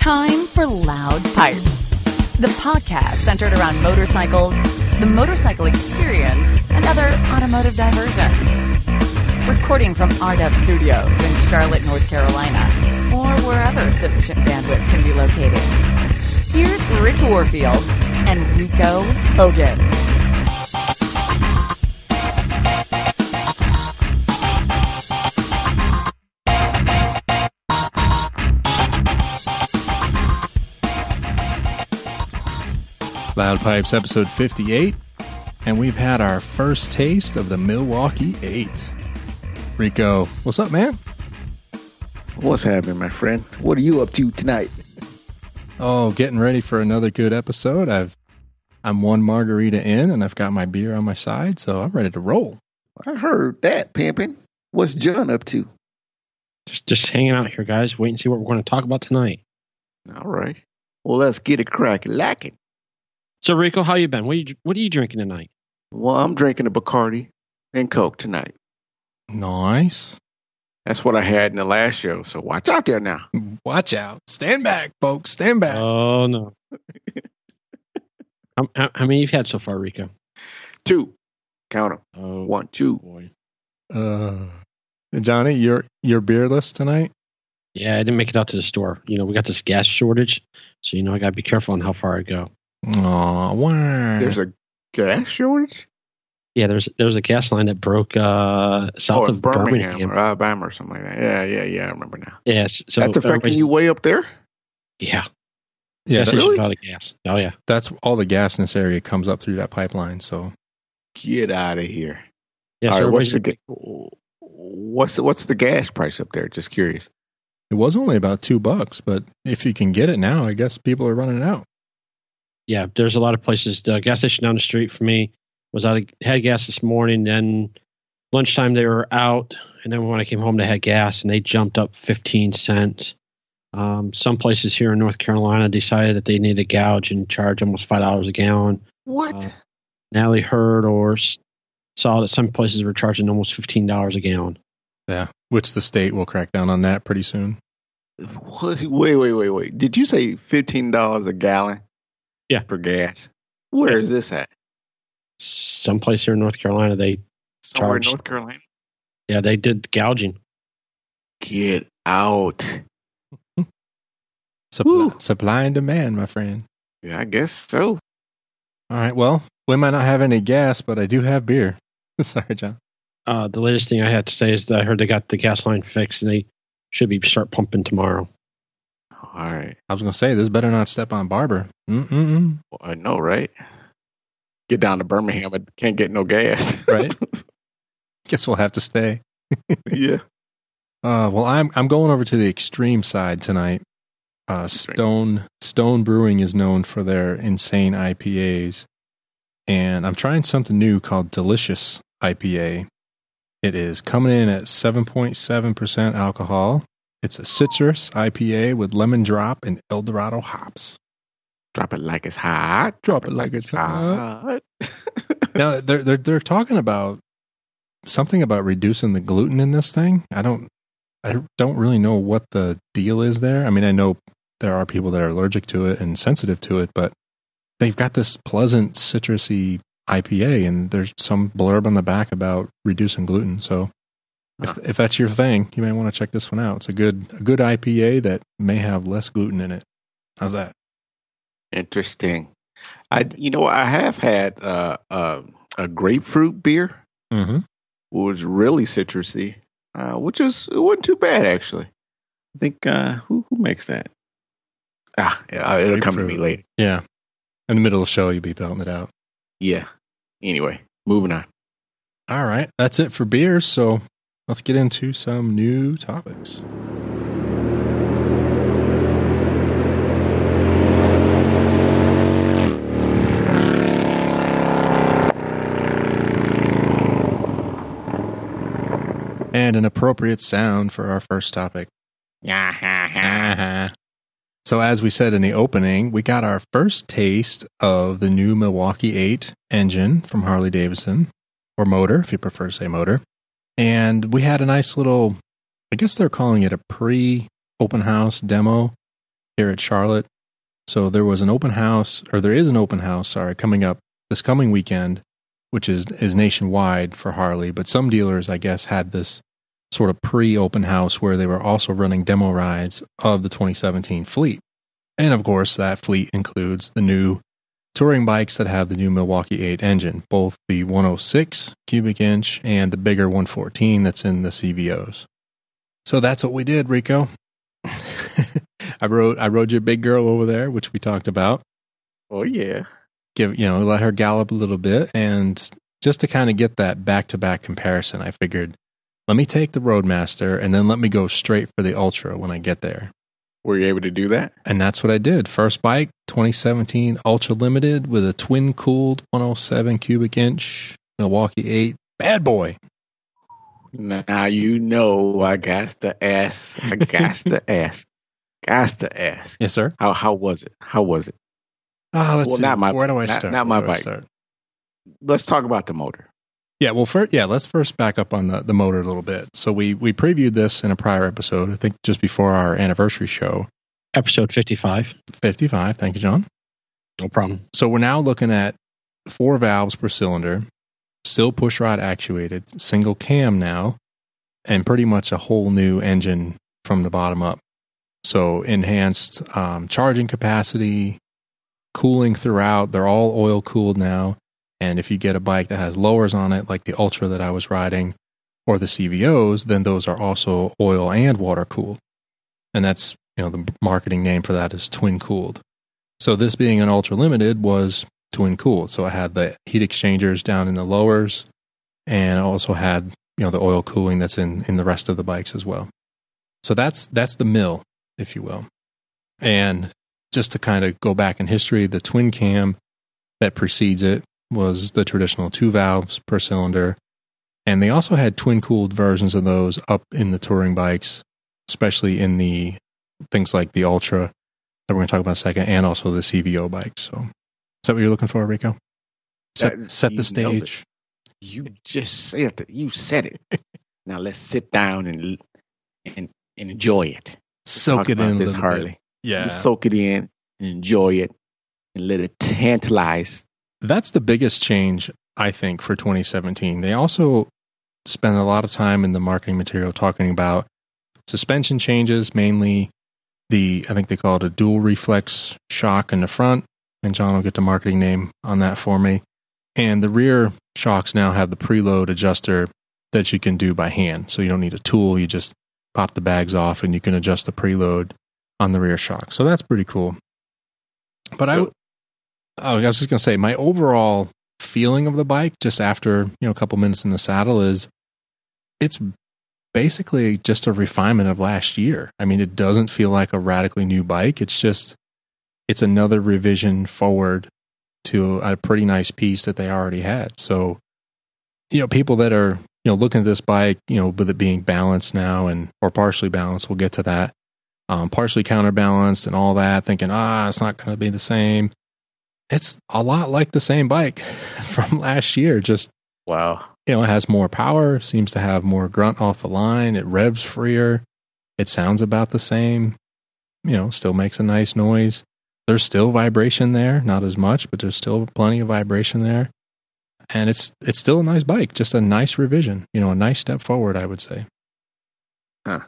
Time for Loud Pipes, the podcast centered around motorcycles, the motorcycle experience, and other automotive diversions. Recording from RW Studios in Charlotte, North Carolina, or wherever sufficient bandwidth can be located. Here's Rich Warfield and Rico Hogan. Loud Pipes, episode 58, and we've had our first taste of the Milwaukee 8. Rico, what's up, man? What's happening, my friend? What are you up to tonight? Oh, getting ready for another good episode. I'm one margarita in, and I've got my beer on my side, so I'm ready to roll. I heard that, pimpin'. What's John up to? Just hanging out here, guys. Wait and see what we're going to talk about tonight. All right. Well, let's get it crackin', like it. So, Rico, how you been? What are you drinking tonight? Well, I'm drinking a Bacardi and Coke tonight. Nice. That's what I had in the last show, so watch out there now. Watch out. Stand back, folks. Stand back. Oh, no. How many you've had so far, Rico? Two. Count them. Oh, 1, 2. Boy. Johnny, you're beerless tonight? Yeah, I didn't make it out to the store. You know, we got this gas shortage, so, I got to be careful on how far I go. Oh, wow. There's a gas shortage? Yeah, there was a gas line that broke south of Birmingham or Alabama or something like that. Yeah, I remember now. Yeah, so that's affecting you way up there? Yeah. Yeah, really? All the gas. Oh, yeah. That's all the gas in this area comes up through that pipeline, so. Get out of here. Yeah, all right, what's the gas price up there? Just curious. It was only about $2, but if you can get it now, I guess people are running it out. Yeah, there's a lot of places. The gas station down the street for me had gas this morning. Then lunchtime they were out, and then when I came home they had gas, and they jumped up 15 cents. Some places here in North Carolina decided that they needed to gouge and charge almost $5 a gallon. What? Natalie heard or saw that some places were charging almost $15 a gallon. Yeah, which the state will crack down on that pretty soon. Wait! Did you say $15 a gallon? Yeah, for gas. Where is this at? Someplace here in North Carolina. Somewhere in North Carolina? Yeah, they did gouging. Get out. Supply and demand, my friend. Yeah, I guess so. All right, well, we might not have any gas, but I do have beer. Sorry, John. The latest thing I had to say is that I heard they got the gas line fixed, and they should start pumping tomorrow. All right. I was going to say, this better not step on Barber. Well, I know, right? Get down to Birmingham, I can't get no gas. Right? Guess we'll have to stay. Yeah. Well, I'm going over to the extreme side tonight. Stone Brewing is known for their insane IPAs. And I'm trying something new called Delicious IPA. It is coming in at 7.7% alcohol. It's a citrus IPA with lemon drop and El Dorado hops. Drop it like it's hot. Drop it like it's hot. Now they're talking about something about reducing the gluten in this thing. I don't really know what the deal is there. I mean, I know there are people that are allergic to it and sensitive to it, but they've got this pleasant citrusy IPA, and there's some blurb on the back about reducing gluten. So. If that's your thing, you may want to check this one out. It's a good IPA that may have less gluten in it. How's that? Interesting. I have had a grapefruit beer, which was really citrusy, it wasn't too bad actually. I think who makes that? It'll come to me later. Yeah, in the middle of the show, you'll be belting it out. Yeah. Anyway, moving on. All right, that's it for beers. So. Let's get into some new topics. And an appropriate sound for our first topic. So as we said in the opening, we got our first taste of the new Milwaukee 8 engine from Harley-Davidson, or motor, if you prefer to say motor. And we had a nice little, I guess they're calling it a pre-open house demo here at Charlotte. So there was an open house, or there is an open house, sorry, coming up this coming weekend, which is nationwide for Harley. But some dealers, I guess, had this sort of pre-open house where they were also running demo rides of the 2017 fleet. And of course, that fleet includes the new touring bikes that have the new Milwaukee 8 engine, both the 106 cubic inch and the bigger 114 that's in the CVOs. So that's what we did, Rico. I rode your big girl over there, which we talked about. Oh yeah. Let her gallop a little bit, and just to kind of get that back-to-back comparison, I figured, let me take the Roadmaster and then let me go straight for the Ultra when I get there. Were you able to do that? And that's what I did. First bike, 2017 Ultra Limited with a twin-cooled 107 cubic inch Milwaukee 8. Bad boy. Now you know I got to ask. Yes, sir. How was it? Oh, let's see. Where do I start? Not my bike. Let's talk about the motor. Yeah, well, let's first back up on the motor a little bit. So we previewed this in a prior episode, I think just before our anniversary show. Episode 55. 55, thank you, John. No problem. So we're now looking at 4 valves per cylinder, still pushrod actuated, single cam now, and pretty much a whole new engine from the bottom up. So enhanced charging capacity, cooling throughout. They're all oil cooled now. And if you get a bike that has lowers on it, like the Ultra that I was riding or the CVOs, then those are also oil and water cooled. And that's, the marketing name for that is twin cooled. So this being an Ultra Limited was twin cooled. So I had the heat exchangers down in the lowers, and I also had, the oil cooling that's in the rest of the bikes as well. So that's the mill, if you will. And just to kind of go back in history, the twin cam that precedes it was the traditional 2 valves per cylinder. And they also had twin-cooled versions of those up in the touring bikes, especially in the things like the Ultra that we're going to talk about in a second, and also the CVO bikes. So is that what you're looking for, Rico? Set the stage. You just said it. You said it. Now let's sit down and enjoy it. Soak it in a little bit. Yeah. Just soak it in and enjoy it and let it tantalize. That's the biggest change, I think, for 2017. They also spend a lot of time in the marketing material talking about suspension changes, mainly I think they call it a dual reflex shock in the front, and John will get the marketing name on that for me. And the rear shocks now have the preload adjuster that you can do by hand. So you don't need a tool. You just pop the bags off and you can adjust the preload on the rear shock. So that's pretty cool. But I was just going to say, my overall feeling of the bike just after a couple minutes in the saddle is it's basically just a refinement of last year. I mean, it doesn't feel like a radically new bike. It's another revision forward to a pretty nice piece that they already had. So, people that are looking at this bike, with it being balanced now or partially balanced, we'll get to that, partially counterbalanced and all that, thinking, it's not going to be the same. It's a lot like the same bike from last year. Just, wow. It has more power, seems to have more grunt off the line. It revs freer. It sounds about the same, still makes a nice noise. There's still vibration there, not as much, but there's still plenty of vibration there. And it's still a nice bike, just a nice revision, a nice step forward, I would say. Huh.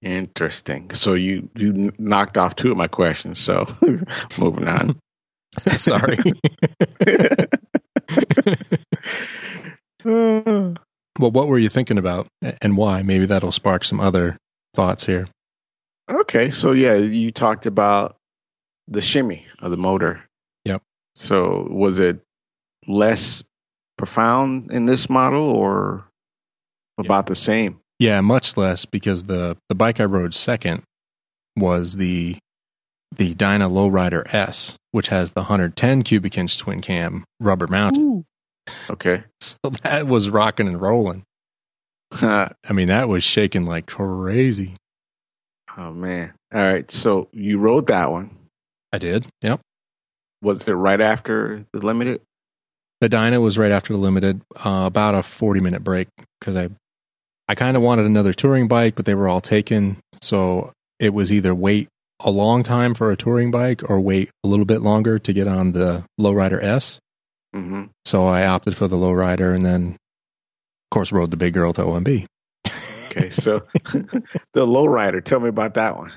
Interesting. So you knocked off 2 of my questions. So moving on. Sorry. Well, what were you thinking about and why? Maybe that'll spark some other thoughts here. Okay. So, you talked about the shimmy of the motor. Yep. So, was it less profound in this model or about the same? Yeah, much less, because the bike I rode second was the Dyna Lowrider S, which has the 110 cubic inch twin cam rubber mounted. Ooh. Okay. So that was rocking and rolling. I mean, that was shaking like crazy. Oh, man. All right. So you rode that one. I did. Yep. Was it right after the Limited? The Dyna was right after the Limited, about a 40-minute break, because I kind of wanted another touring bike, but they were all taken. So it was either wait a long time for a touring bike or wait a little bit longer to get on the Lowrider S. Mm-hmm. So I opted for the Lowrider and then, of course, rode the big girl to OMB. Okay, so the Lowrider, tell me about that one.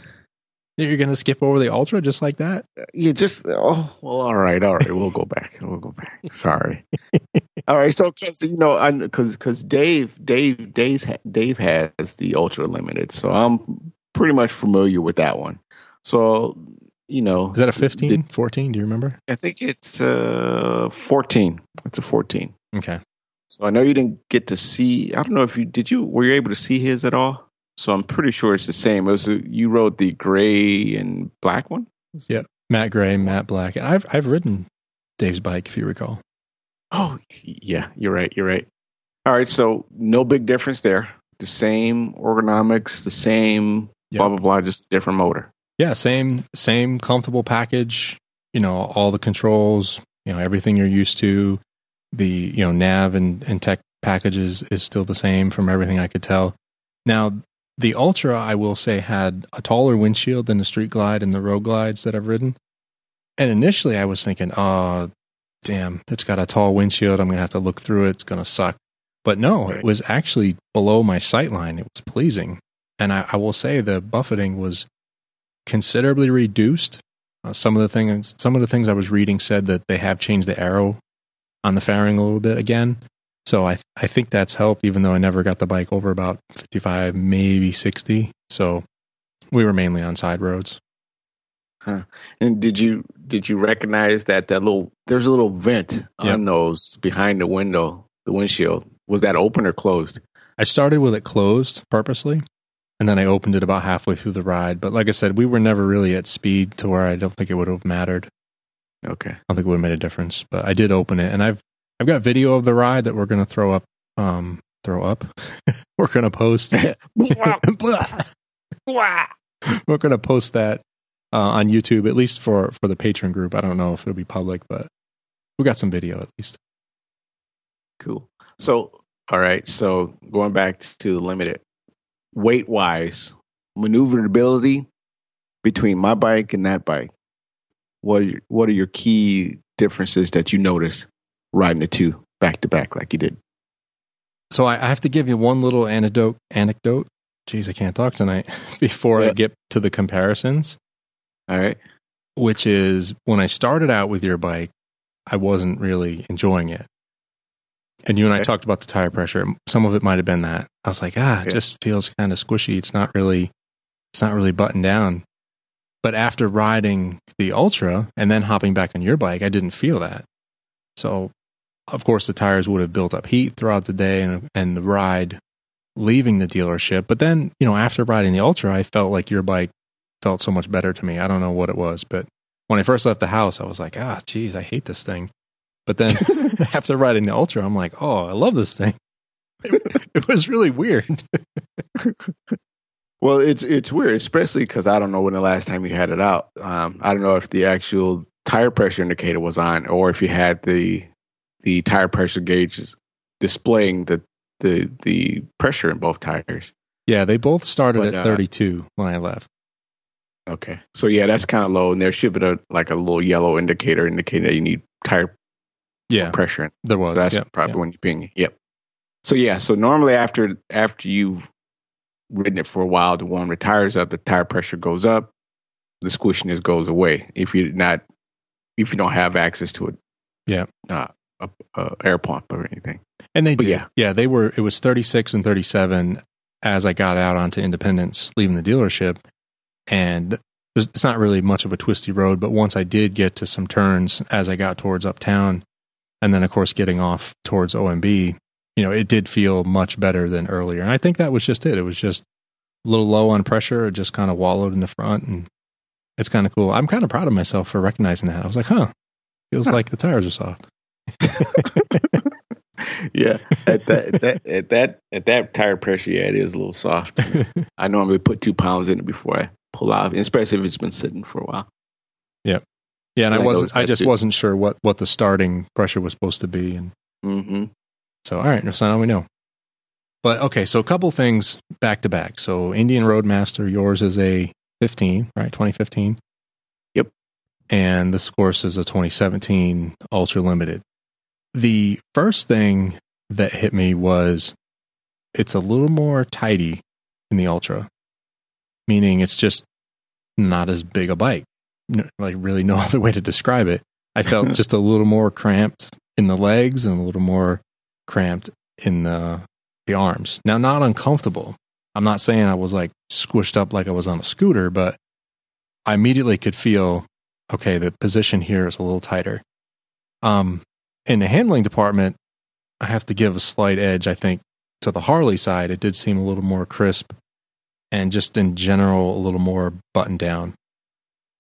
You're going to skip over the Ultra just like that? You just, oh, well, all right. We'll go back. Sorry. All right, so because Dave has the Ultra Limited, so I'm pretty much familiar with that one. So, is that a 15, 14? Do you remember? I think it's 14. It's a 14. Okay. So I know you didn't get to see, I don't know if you, were you able to see his at all? So I'm pretty sure it's the same. It was you rode the gray and black one? Yeah, matte gray, matte black. And I've ridden Dave's bike, if you recall. Oh, yeah, you're right. All right, so no big difference there. The same ergonomics, the same blah, blah, blah, just different motor. Yeah, same comfortable package, all the controls, everything you're used to. The, nav and tech packages is still the same from everything I could tell. Now, the Ultra, I will say, had a taller windshield than the Street Glide and the Road Glides that I've ridden. And initially, I was thinking, oh, damn, it's got a tall windshield. I'm going to have to look through it. It's going to suck. But no, It was actually below my sight line. It was pleasing. And I will say the buffeting was considerably reduced. Some of the things I was reading said that they have changed the arrow on the fairing a little bit again. So I think that's helped, even though I never got the bike over about 55, maybe 60. So we were mainly on side roads. Huh. And did you recognize that there's a little vent on those behind the windshield? Was that open or closed? I started with it closed purposely, and then I opened it about halfway through the ride. But like I said, we were never really at speed to where I don't think it would have mattered. Okay. I don't think it would have made a difference, but I did open it, and I've got video of the ride that we're going to throw up. We're going to post. We're going to post that on YouTube, at least for the patron group. I don't know if it'll be public, but we got some video at least. Cool. So, all right. So going back to the Limited, weight wise, maneuverability between my bike and that bike. What are your key differences that you notice riding the two back to back like you did? So I have to give you one little anecdote. Jeez, I can't talk tonight before I get to the comparisons. All right. Which is when I started out with your bike, I wasn't really enjoying it. And you and I talked about the tire pressure. Some of it might have been that. I was like, it just feels kind of squishy. It's not really buttoned down. But after riding the Ultra and then hopping back on your bike, I didn't feel that. So, of course, the tires would have built up heat throughout the day and the ride leaving the dealership. But then, after riding the Ultra, I felt like your bike felt so much better to me. I don't know what it was. But when I first left the house, I was like, geez, I hate this thing. But then after riding the Ultra, I'm like, oh, I love this thing. It was really weird. Well, it's weird, especially because I don't know when the last time you had it out. I don't know if the actual tire pressure indicator was on, or if you had the tire pressure gauges displaying the pressure in both tires. Yeah, they both started at 32 when I left. Okay, so yeah, that's kind of low, and there should be a little yellow indicator indicating that you need tire pressure. There was. So that's probably when you ping. Yep. So yeah, so normally after you've ridden it for a while, to warm the tires up, the tire pressure goes up, the squishiness goes away if you don't have access to it, air pump or anything. And they it was 36 and 37 as I got out onto Independence leaving the dealership, and it's not really much of a twisty road, but once I did get to some turns as I got towards uptown, and then of course getting off towards OMB, it did feel much better than earlier. And I think that was just it. It was just a little low on pressure. It just kind of wallowed in the front, and it's kind of cool. I'm kind of proud of myself for recognizing that. I was like, feels like the tires are soft. Yeah. At that tire pressure, it is a little soft. I normally put 2 pounds in it before I pull out, especially if it's been sitting for a while. Yep. Yeah. And I wasn't sure what the starting pressure was supposed to be. And mm-hmm. So, all right, so now we know. But, okay, so a couple things back to back. So, Indian Roadmaster, yours is a 15, right? 2015. Yep. And this, of course, is a 2017 Ultra Limited. The first thing that hit me was it's a little more tidy in the Ultra, meaning it's just not as big a bike. No, like, really no other way to describe it. I felt just a little more cramped in the legs and a little more cramped in the arms. Now, not uncomfortable. I'm not saying I was like squished up like I was on a scooter, but I immediately could feel, okay, the position here is a little tighter. In the handling department, I have to give a slight edge, I think, to the Harley side. It did seem a little more crisp and just in general, a little more buttoned down.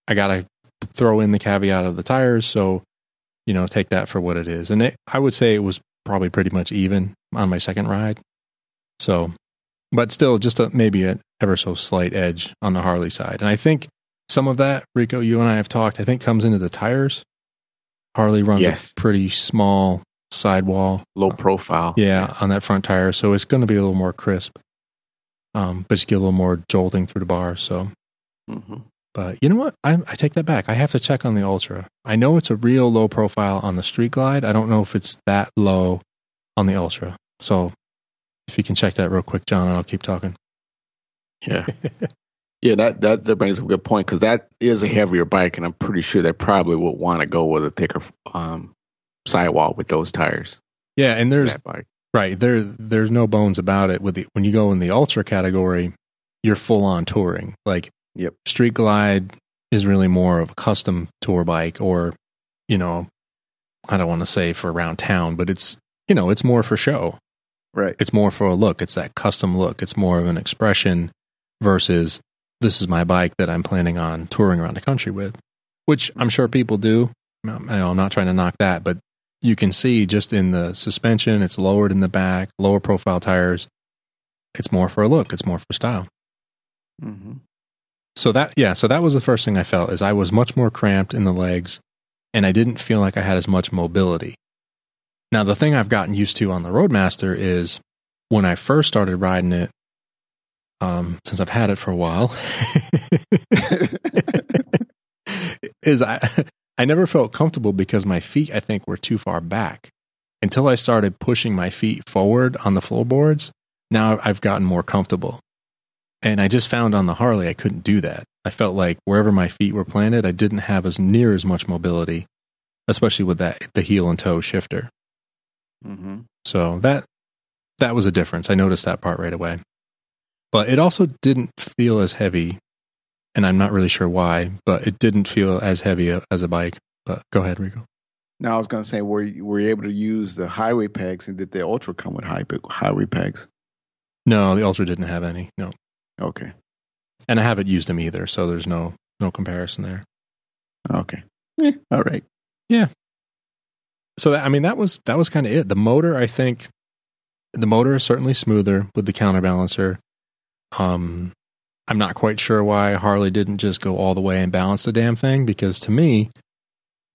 I got to throw in the caveat of the tires. So, you know, take that for what it is. And I would say it was probably pretty much even on my second ride. So, but still just maybe an ever so slight edge on the Harley side. And I think some of that, Rico, you and I have talked, I think comes into the tires. Harley runs a pretty small sidewall. Low profile. Yeah, on that front tire. So it's going to be a little more crisp. But just get a little more jolting through the bar. So, But you know what? I take that back. I have to check on the Ultra. I know it's a real low profile on the Street Glide. I don't know if it's that low on the Ultra. So if you can check that real quick, John, and I'll keep talking. Yeah. Yeah, that brings up a good point because that is a heavier bike, and I'm pretty sure they probably would want to go with a thicker sidewall with those tires. Yeah, and there's right there's no bones about it. With when you go in the Ultra category, you're full on touring. Like, yep. Street Glide is really more of a custom tour bike, or, you know, I don't want to say for around town, but it's, you know, it's more for show. Right. It's more for a look. It's that custom look. It's more of an expression versus this is my bike that I'm planning on touring around the country with, which I'm sure people do. I'm not trying to knock that, but you can see just in the suspension, it's lowered in the back, lower profile tires. It's more for a look. It's more for style. Mm-hmm. So that was the first thing I felt is I was much more cramped in the legs and I didn't feel like I had as much mobility. Now, the thing I've gotten used to on the Roadmaster is when I first started riding it, since I've had it for a while, is I never felt comfortable because my feet, I think, were too far back until I started pushing my feet forward on the floorboards. Now I've gotten more comfortable. And I just found on the Harley, I couldn't do that. I felt like wherever my feet were planted, I didn't have as near as much mobility, especially with the heel and toe shifter. Mm-hmm. So that was a difference. I noticed that part right away. But it also didn't feel as heavy, and I'm not really sure why, but it didn't feel as heavy as a bike. But go ahead, Rico. Now I was going to say, were you able to use the highway pegs, and did the Ultra come with highway pegs? No, the Ultra didn't have any, no. Okay. And I haven't used them either, so there's no comparison there. Okay. All right. Yeah. So, that was kind of it. The motor, I think, is certainly smoother with the counterbalancer. I'm not quite sure why Harley didn't just go all the way and balance the damn thing, because to me,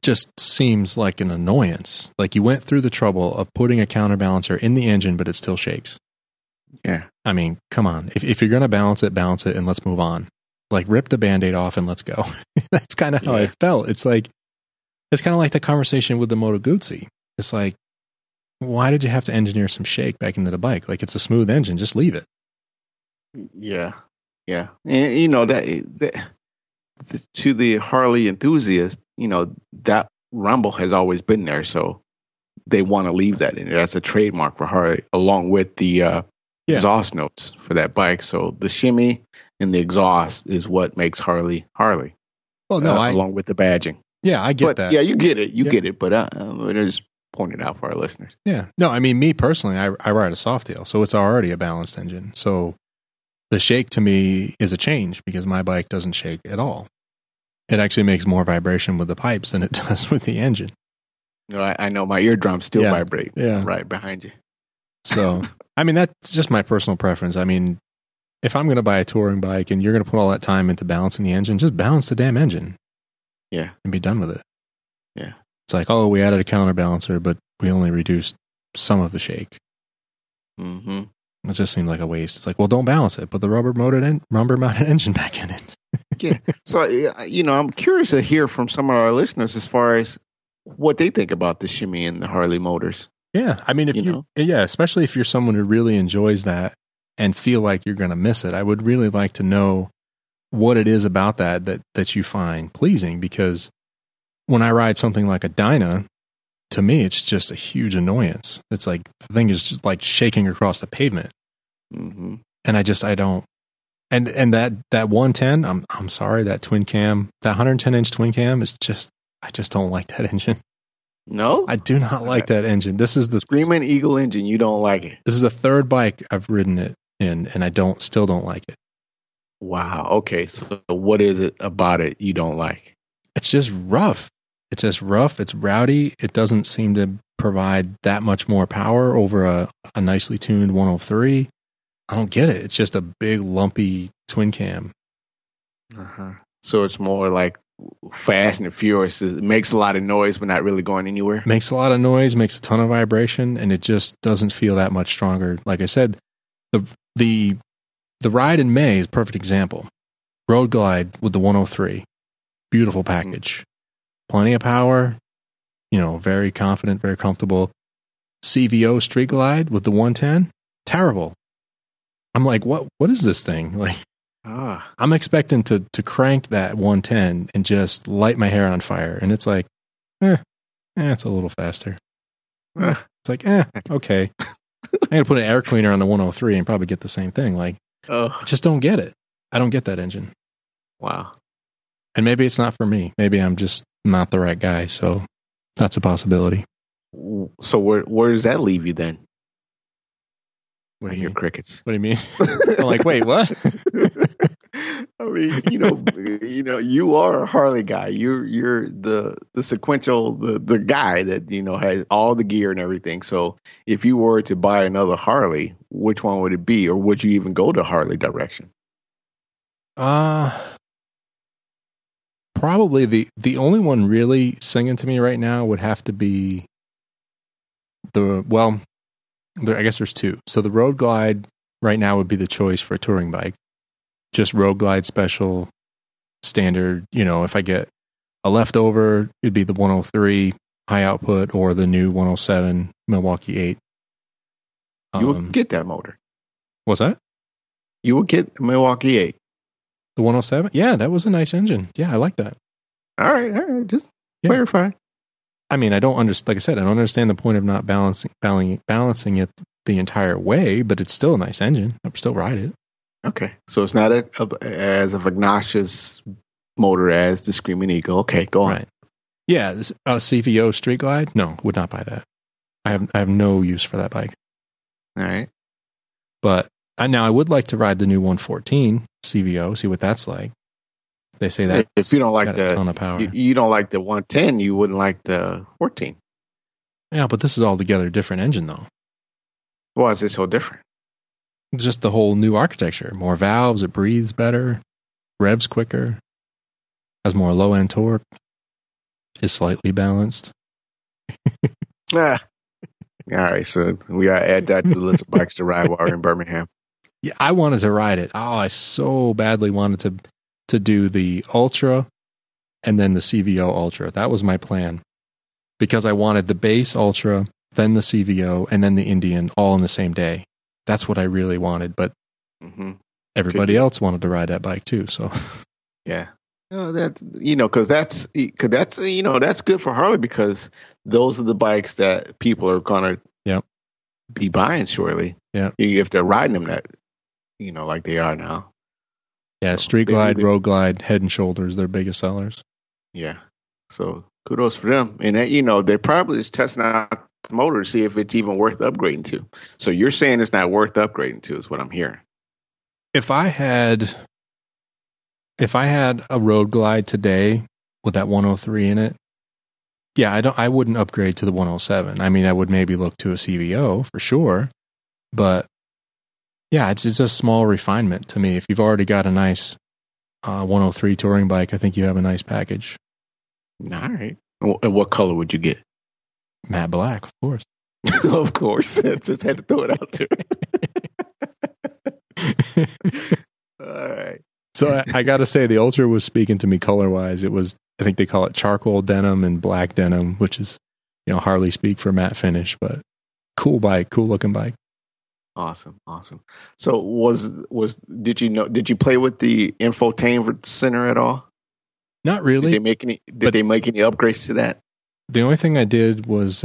just seems like an annoyance. Like, you went through the trouble of putting a counterbalancer in the engine, but it still shakes. Yeah. I mean, come on. If you're going to balance it and let's move on. Like, rip the Band-Aid off and let's go. That's kind of how I felt. It's kind of like the conversation with the Moto Guzzi. It's like, why did you have to engineer some shake back into the bike? Like, it's a smooth engine. Just leave it. Yeah. Yeah. And, you know, to the Harley enthusiast, you know, that rumble has always been there. So they want to leave that in there. That's a trademark for Harley, along with the, exhaust notes for that bike. So the shimmy and the exhaust is what makes Harley. Well, no, along with the badging. Yeah, I get that. Yeah, you get it. But I just point it out for our listeners. Yeah. No, I mean, me personally, I ride a Softail, so it's already a balanced engine. So the shake to me is a change because my bike doesn't shake at all. It actually makes more vibration with the pipes than it does with the engine. No, I know my eardrums still vibrate right behind you. So, I mean, that's just my personal preference. I mean, if I'm going to buy a touring bike and you're going to put all that time into balancing the engine, just balance the damn engine. Yeah. And be done with it. Yeah. It's like, oh, we added a counterbalancer, but we only reduced some of the shake. Mm-hmm. It just seemed like a waste. It's like, well, don't balance it. Put the rubber mounted engine back in it. Yeah. So, you know, I'm curious to hear from some of our listeners as far as what they think about the shimmy and the Harley motors. Yeah. I mean, if you yeah, especially if you're someone who really enjoys that and feel like you're going to miss it, I would really like to know what it is about that, that you find pleasing, because when I ride something like a Dyna, to me, it's just a huge annoyance. It's like the thing is just like shaking across the pavement. Mm-hmm. And I don't, and that 110, I'm sorry, that twin cam, that 110 inch twin cam is just, I just don't like that engine. No, I do not like that engine. This is the Screaming Eagle engine. You don't like it. This is the third bike I've ridden it in, and I still don't like it. Wow. Okay. So what is it about it you don't like? It's just rough. It's just rough. It's rowdy. It doesn't seem to provide that much more power over a nicely tuned 103. I don't get it. It's just a big lumpy twin cam. Uh-huh. So it's more like Fast and Furious. It makes a lot of noise, but not really going anywhere. Makes a lot of noise, makes a ton of vibration, and it just doesn't feel that much stronger. Like I said, the ride in May is a perfect example. Road Glide with the 103. Beautiful package. Plenty of power, you know, very confident, very comfortable. CVO Street Glide with the 110. Terrible. I'm like, what is this thing? Like, I'm expecting to crank that 110 and just light my hair on fire. And it's like, it's a little faster. It's like, okay. I got to put an air cleaner on the 103 and probably get the same thing. Like, I just don't get it. I don't get that engine. Wow. And maybe it's not for me. Maybe I'm just not the right guy. So that's a possibility. So where does that leave you then? What do you mean? Crickets. What do you mean? I'm like, wait, what? I mean, you know, you are a Harley guy. You're the sequential, the guy that, you know, has all the gear and everything. So if you were to buy another Harley, which one would it be? Or would you even go to Harley direction? Probably the only one really singing to me right now would have to be I guess there's two. So the Road Glide right now would be the choice for a touring bike. Just Road Glide Special, standard. You know, if I get a leftover, it'd be the 103 high output or the new 107 Milwaukee 8. You would get that motor. What's that? You would get the Milwaukee 8. The 107? Yeah, that was a nice engine. Yeah, I like that. All right. Just clarify. I mean, I don't understand. Like I said, I don't understand the point of not balancing it the entire way. But it's still a nice engine. I still ride it. Okay, so it's not as a obnoxious motor as the Screaming Eagle. Okay, go on. Right. Yeah, this CVO Street Glide. No, would not buy that. I have no use for that bike. All right, but I would like to ride the new 114 CVO. See what that's like. They say that if you don't like the ton of power, you don't like the 110, you wouldn't like the 14. Yeah, but this is altogether different engine, though. Why is it so different? Just the whole new architecture. More valves, it breathes better, revs quicker, has more low-end torque, is slightly balanced. All right, so we got to add that to the list of bikes to ride while we're in Birmingham. Yeah, I wanted to ride it. Oh, I so badly wanted to do the Ultra and then the CVO Ultra. That was my plan, because I wanted the base Ultra, then the CVO, and then the Indian all in the same day. That's what I really wanted, but everybody else wanted to ride that bike too. So, yeah, no, that's, you know, because that's, you know, that's good for Harley, because those are the bikes that people are going to be buying shortly. Yeah, if they're riding them that, you know, like they are now. Yeah, Street Glide, Road Glide, Head and Shoulders, their biggest sellers. Yeah. So kudos for them. And, you know, they're probably just testing out the motor to see if it's even worth upgrading to. So you're saying it's not worth upgrading to is what I'm hearing. If I had a Road Glide today with that 103 in it, yeah, I wouldn't upgrade to the 107. I mean, I would maybe look to a CVO for sure, but yeah, it's a small refinement to me. If you've already got a nice 103 touring bike, I think you have a nice package. All right. And what color would you get? Matte black, of course. Of course. I just had to throw it out there. All right. So I got to say, the Ultra was speaking to me color-wise. It was, I think they call it charcoal denim and black denim, which is, you know, Harley speak for matte finish, but cool bike, cool looking bike. Awesome, awesome. So did you play with the infotainment center at all? Not really. Did they make any upgrades to that? The only thing I did was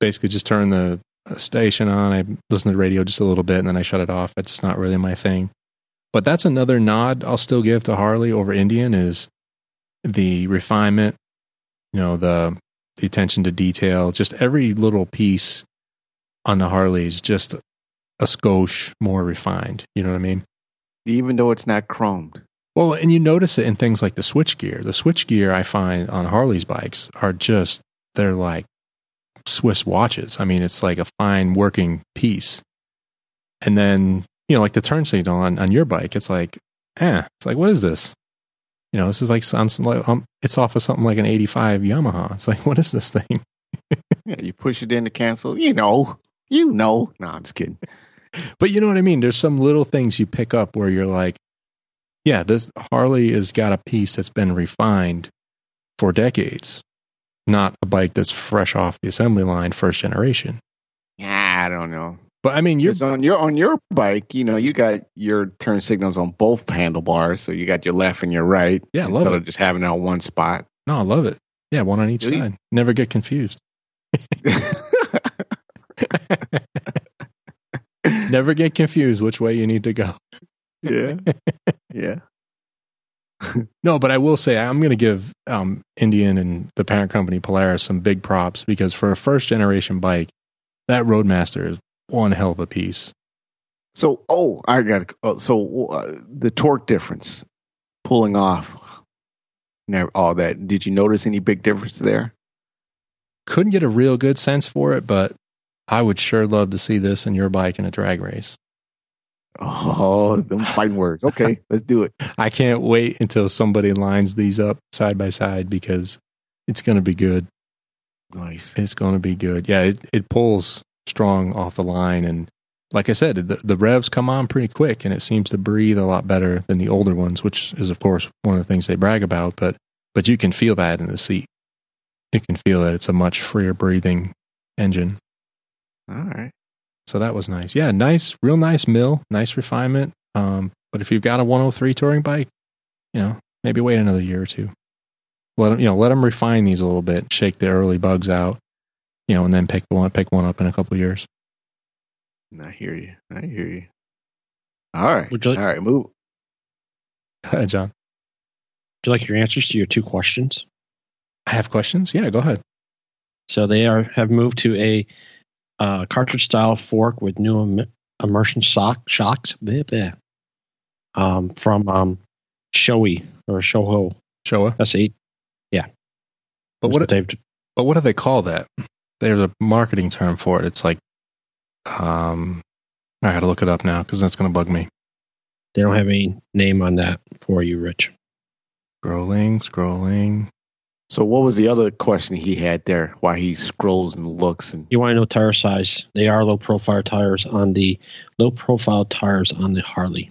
basically just turn the station on. I listened to the radio just a little bit and then I shut it off. That's not really my thing. But that's another nod I'll still give to Harley over Indian is the refinement, you know, the attention to detail, just every little piece on the Harley is just a skosh more refined. You know what I mean? Even though it's not chromed. Well, and you notice it in things like the switchgear. The switchgear I find on Harley's bikes are just, they're like Swiss watches. I mean, it's like a fine working piece. And then, you know, like the turn signal on your bike, it's like, what is this? You know, this is like, sounds like it's off of something like an 85 Yamaha. It's like, what is this thing? Yeah, you push it in to cancel, you know. No, I'm just kidding. But you know what I mean? There's some little things you pick up where you're like, yeah, this Harley has got a piece that's been refined for decades, not a bike that's fresh off the assembly line, first generation. Yeah, I don't know. But I mean, on your bike, you know, you got your turn signals on both handlebars, so you got your left and your right. Yeah, I love it. Instead of just having it on one spot. No, I love it. Yeah, one on each side. Never get confused. Never get confused which way you need to go. Yeah. Yeah. No, but I will say I'm going to give Indian and the parent company Polaris some big props, because for a first generation bike, that Roadmaster is one hell of a piece. So, the torque difference pulling off and all that. Did you notice any big difference there? Couldn't get a real good sense for it, but I would sure love to see this in your bike in a drag race. Oh, them fighting words. Okay, let's do it. I can't wait until somebody lines these up side by side, because it's going to be good. Nice. It's going to be good. Yeah, it pulls strong off the line. And like I said, the revs come on pretty quick, and it seems to breathe a lot better than the older ones, which is, of course, one of the things they brag about. But you can feel that in the seat. You can feel that it's a much freer breathing engine. All right. So that was nice. Yeah, nice, real nice mill, nice refinement. But if you've got a 103 touring bike, you know, maybe wait another year or two. Let them refine these a little bit, shake the early bugs out, you know, and then pick one up in a couple of years. I hear you. All right. Move. Go ahead, John. Would you like your answers to your two questions? I have questions? Yeah, go ahead. So they have moved to a cartridge style fork with new immersion shocks. Blah, blah. From Showa. That's eight. Yeah. But what do they call that? There's a marketing term for it. It's like I gotta look it up now because that's gonna bug me. They don't have any name on that for you, Rich. Scrolling. So what was the other question he had there? Why he scrolls and looks and you want to know tire size? They are low profile tires on the Harley.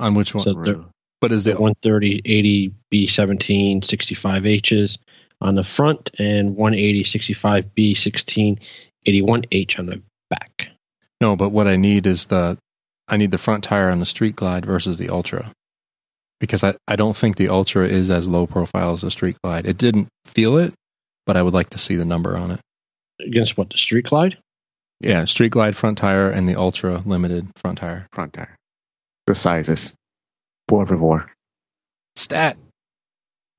On which one? So but is it 130/80B17/65H's on the front and 180/65B16/81H on the back? No, but what I need is the front tire on the Street Glide versus the Ultra. Because I don't think the Ultra is as low profile as the Street Glide. It didn't feel it, but I would like to see the number on it. Against what, the Street Glide? Yeah, Street Glide front tire and the Ultra Limited front tire. The sizes. 4x4. Stat.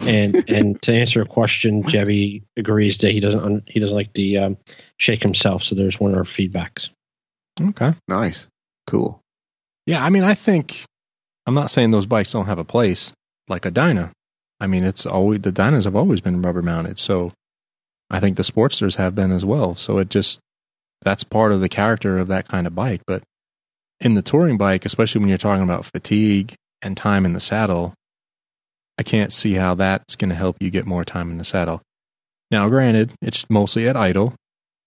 And to answer a question, Jevy agrees that he doesn't like the shake himself. So there's one of our feedbacks. Okay. Nice. Cool. Yeah, I mean, I think. I'm not saying those bikes don't have a place like a Dyna. I mean, the Dynas have always been rubber mounted. So I think the Sportsters have been as well. So that's part of the character of that kind of bike. But in the touring bike, especially when you're talking about fatigue and time in the saddle, I can't see how that's going to help you get more time in the saddle. Now, granted, it's mostly at idle.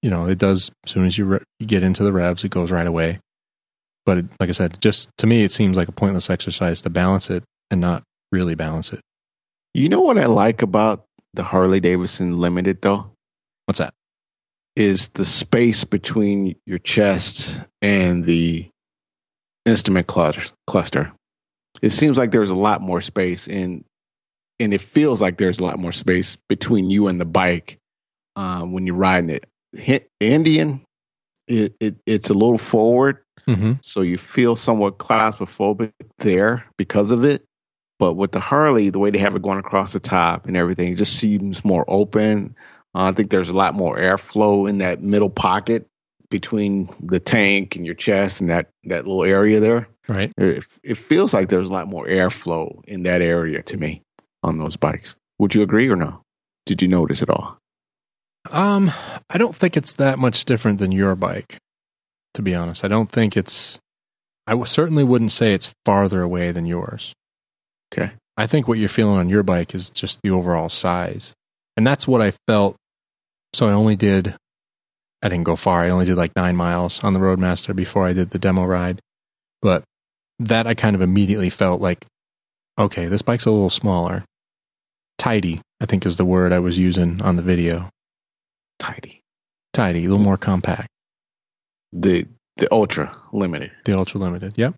You know, it does, as soon as you get into the revs, it goes right away. But like I said, just to me, it seems like a pointless exercise to balance it and not really balance it. You know what I like about the Harley-Davidson Limited, though? What's that? Is the space between your chest and the instrument cluster. It seems like there's a lot more space, and it feels like there's a lot more space between you and the bike when you're riding it. Indian, it's a little forward, so you feel somewhat claustrophobic there because of it. But with the Harley, the way they have it going across the top and everything, it just seems more open. I think there's a lot more airflow in that middle pocket between the tank and your chest and that little area there. Right. It feels like there's a lot more airflow in that area to me on those bikes. Would you agree or no? Did you notice at all? I don't think it's that much different than your bike, to be honest. I don't think it's... I certainly wouldn't say it's farther away than yours. Okay. I think what you're feeling on your bike is just the overall size. And that's what I felt. So I didn't go far. I only did like 9 miles on the Roadmaster before I did the demo ride. But that I kind of immediately felt like, okay, this bike's a little smaller. Tidy, I think is the word I was using on the video. Tidy, a little more compact. The Ultra Limited. Yep.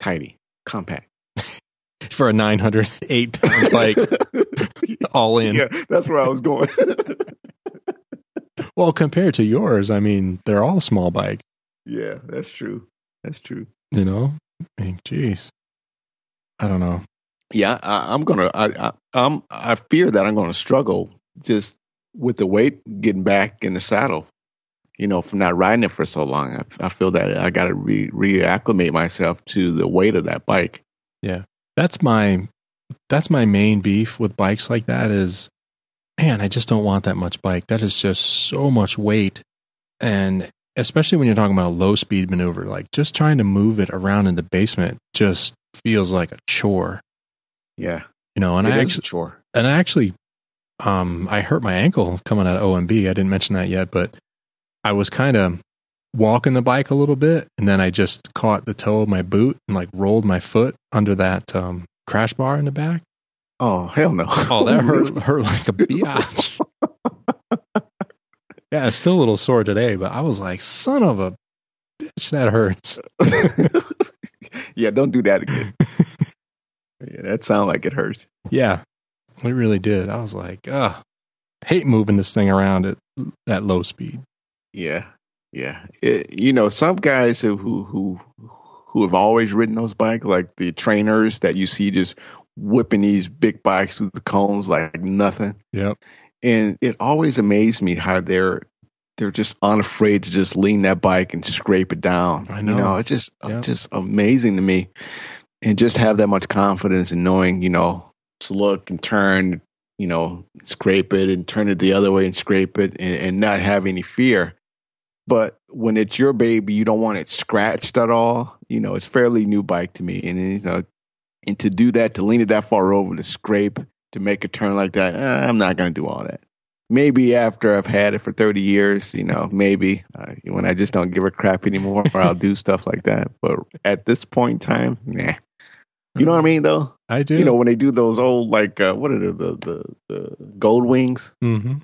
Tidy, compact. For a 908-pound bike, all in. Yeah, that's where I was going. Well, compared to yours, I mean, they're all small bikes. Yeah, that's true. You know, I mean, geez, I don't know. Yeah, I fear that I'm gonna struggle just with the weight getting back in the saddle. You know, from not riding it for so long, I feel that I got to reacclimate myself to the weight of that bike. Yeah. That's my main beef with bikes like that is, man, I just don't want that much bike. That is just so much weight. And especially when you're talking about a low speed maneuver, like just trying to move it around in the basement just feels like a chore. Yeah. You know, and I hurt my ankle coming out of OMB. I didn't mention that yet, but I was kind of walking the bike a little bit, and then I just caught the toe of my boot and like rolled my foot under that crash bar in the back. Oh, hell no. Oh, that hurt like a biatch. Yeah, it's still a little sore today, but I was like, son of a bitch, that hurts. Yeah, don't do that again. Yeah, that sounded like it hurts. Yeah, it really did. I was like, I hate moving this thing around at that low speed. Yeah. Yeah, you know, some guys who have always ridden those bikes, like the trainers that you see just whipping these big bikes through the cones like nothing. Yep. And it always amazed me how they're just unafraid to just lean that bike and scrape it down. I know. You know, it's just amazing to me, and just have that much confidence in knowing, you know, to look and turn, you know, scrape it and turn it the other way and scrape it, and not have any fear. But when it's your baby, you don't want it scratched at all. You know, it's fairly new bike to me. And, you know, and to do that, to lean it that far over, to scrape, to make a turn like that, I'm not going to do all that. Maybe after I've had it for 30 years, you know, maybe when I just don't give a crap anymore, or I'll do stuff like that. But at this point in time, nah. You know what I mean, though? I do. You know, when they do those old, like, what are the Goldwings? Mm-hmm.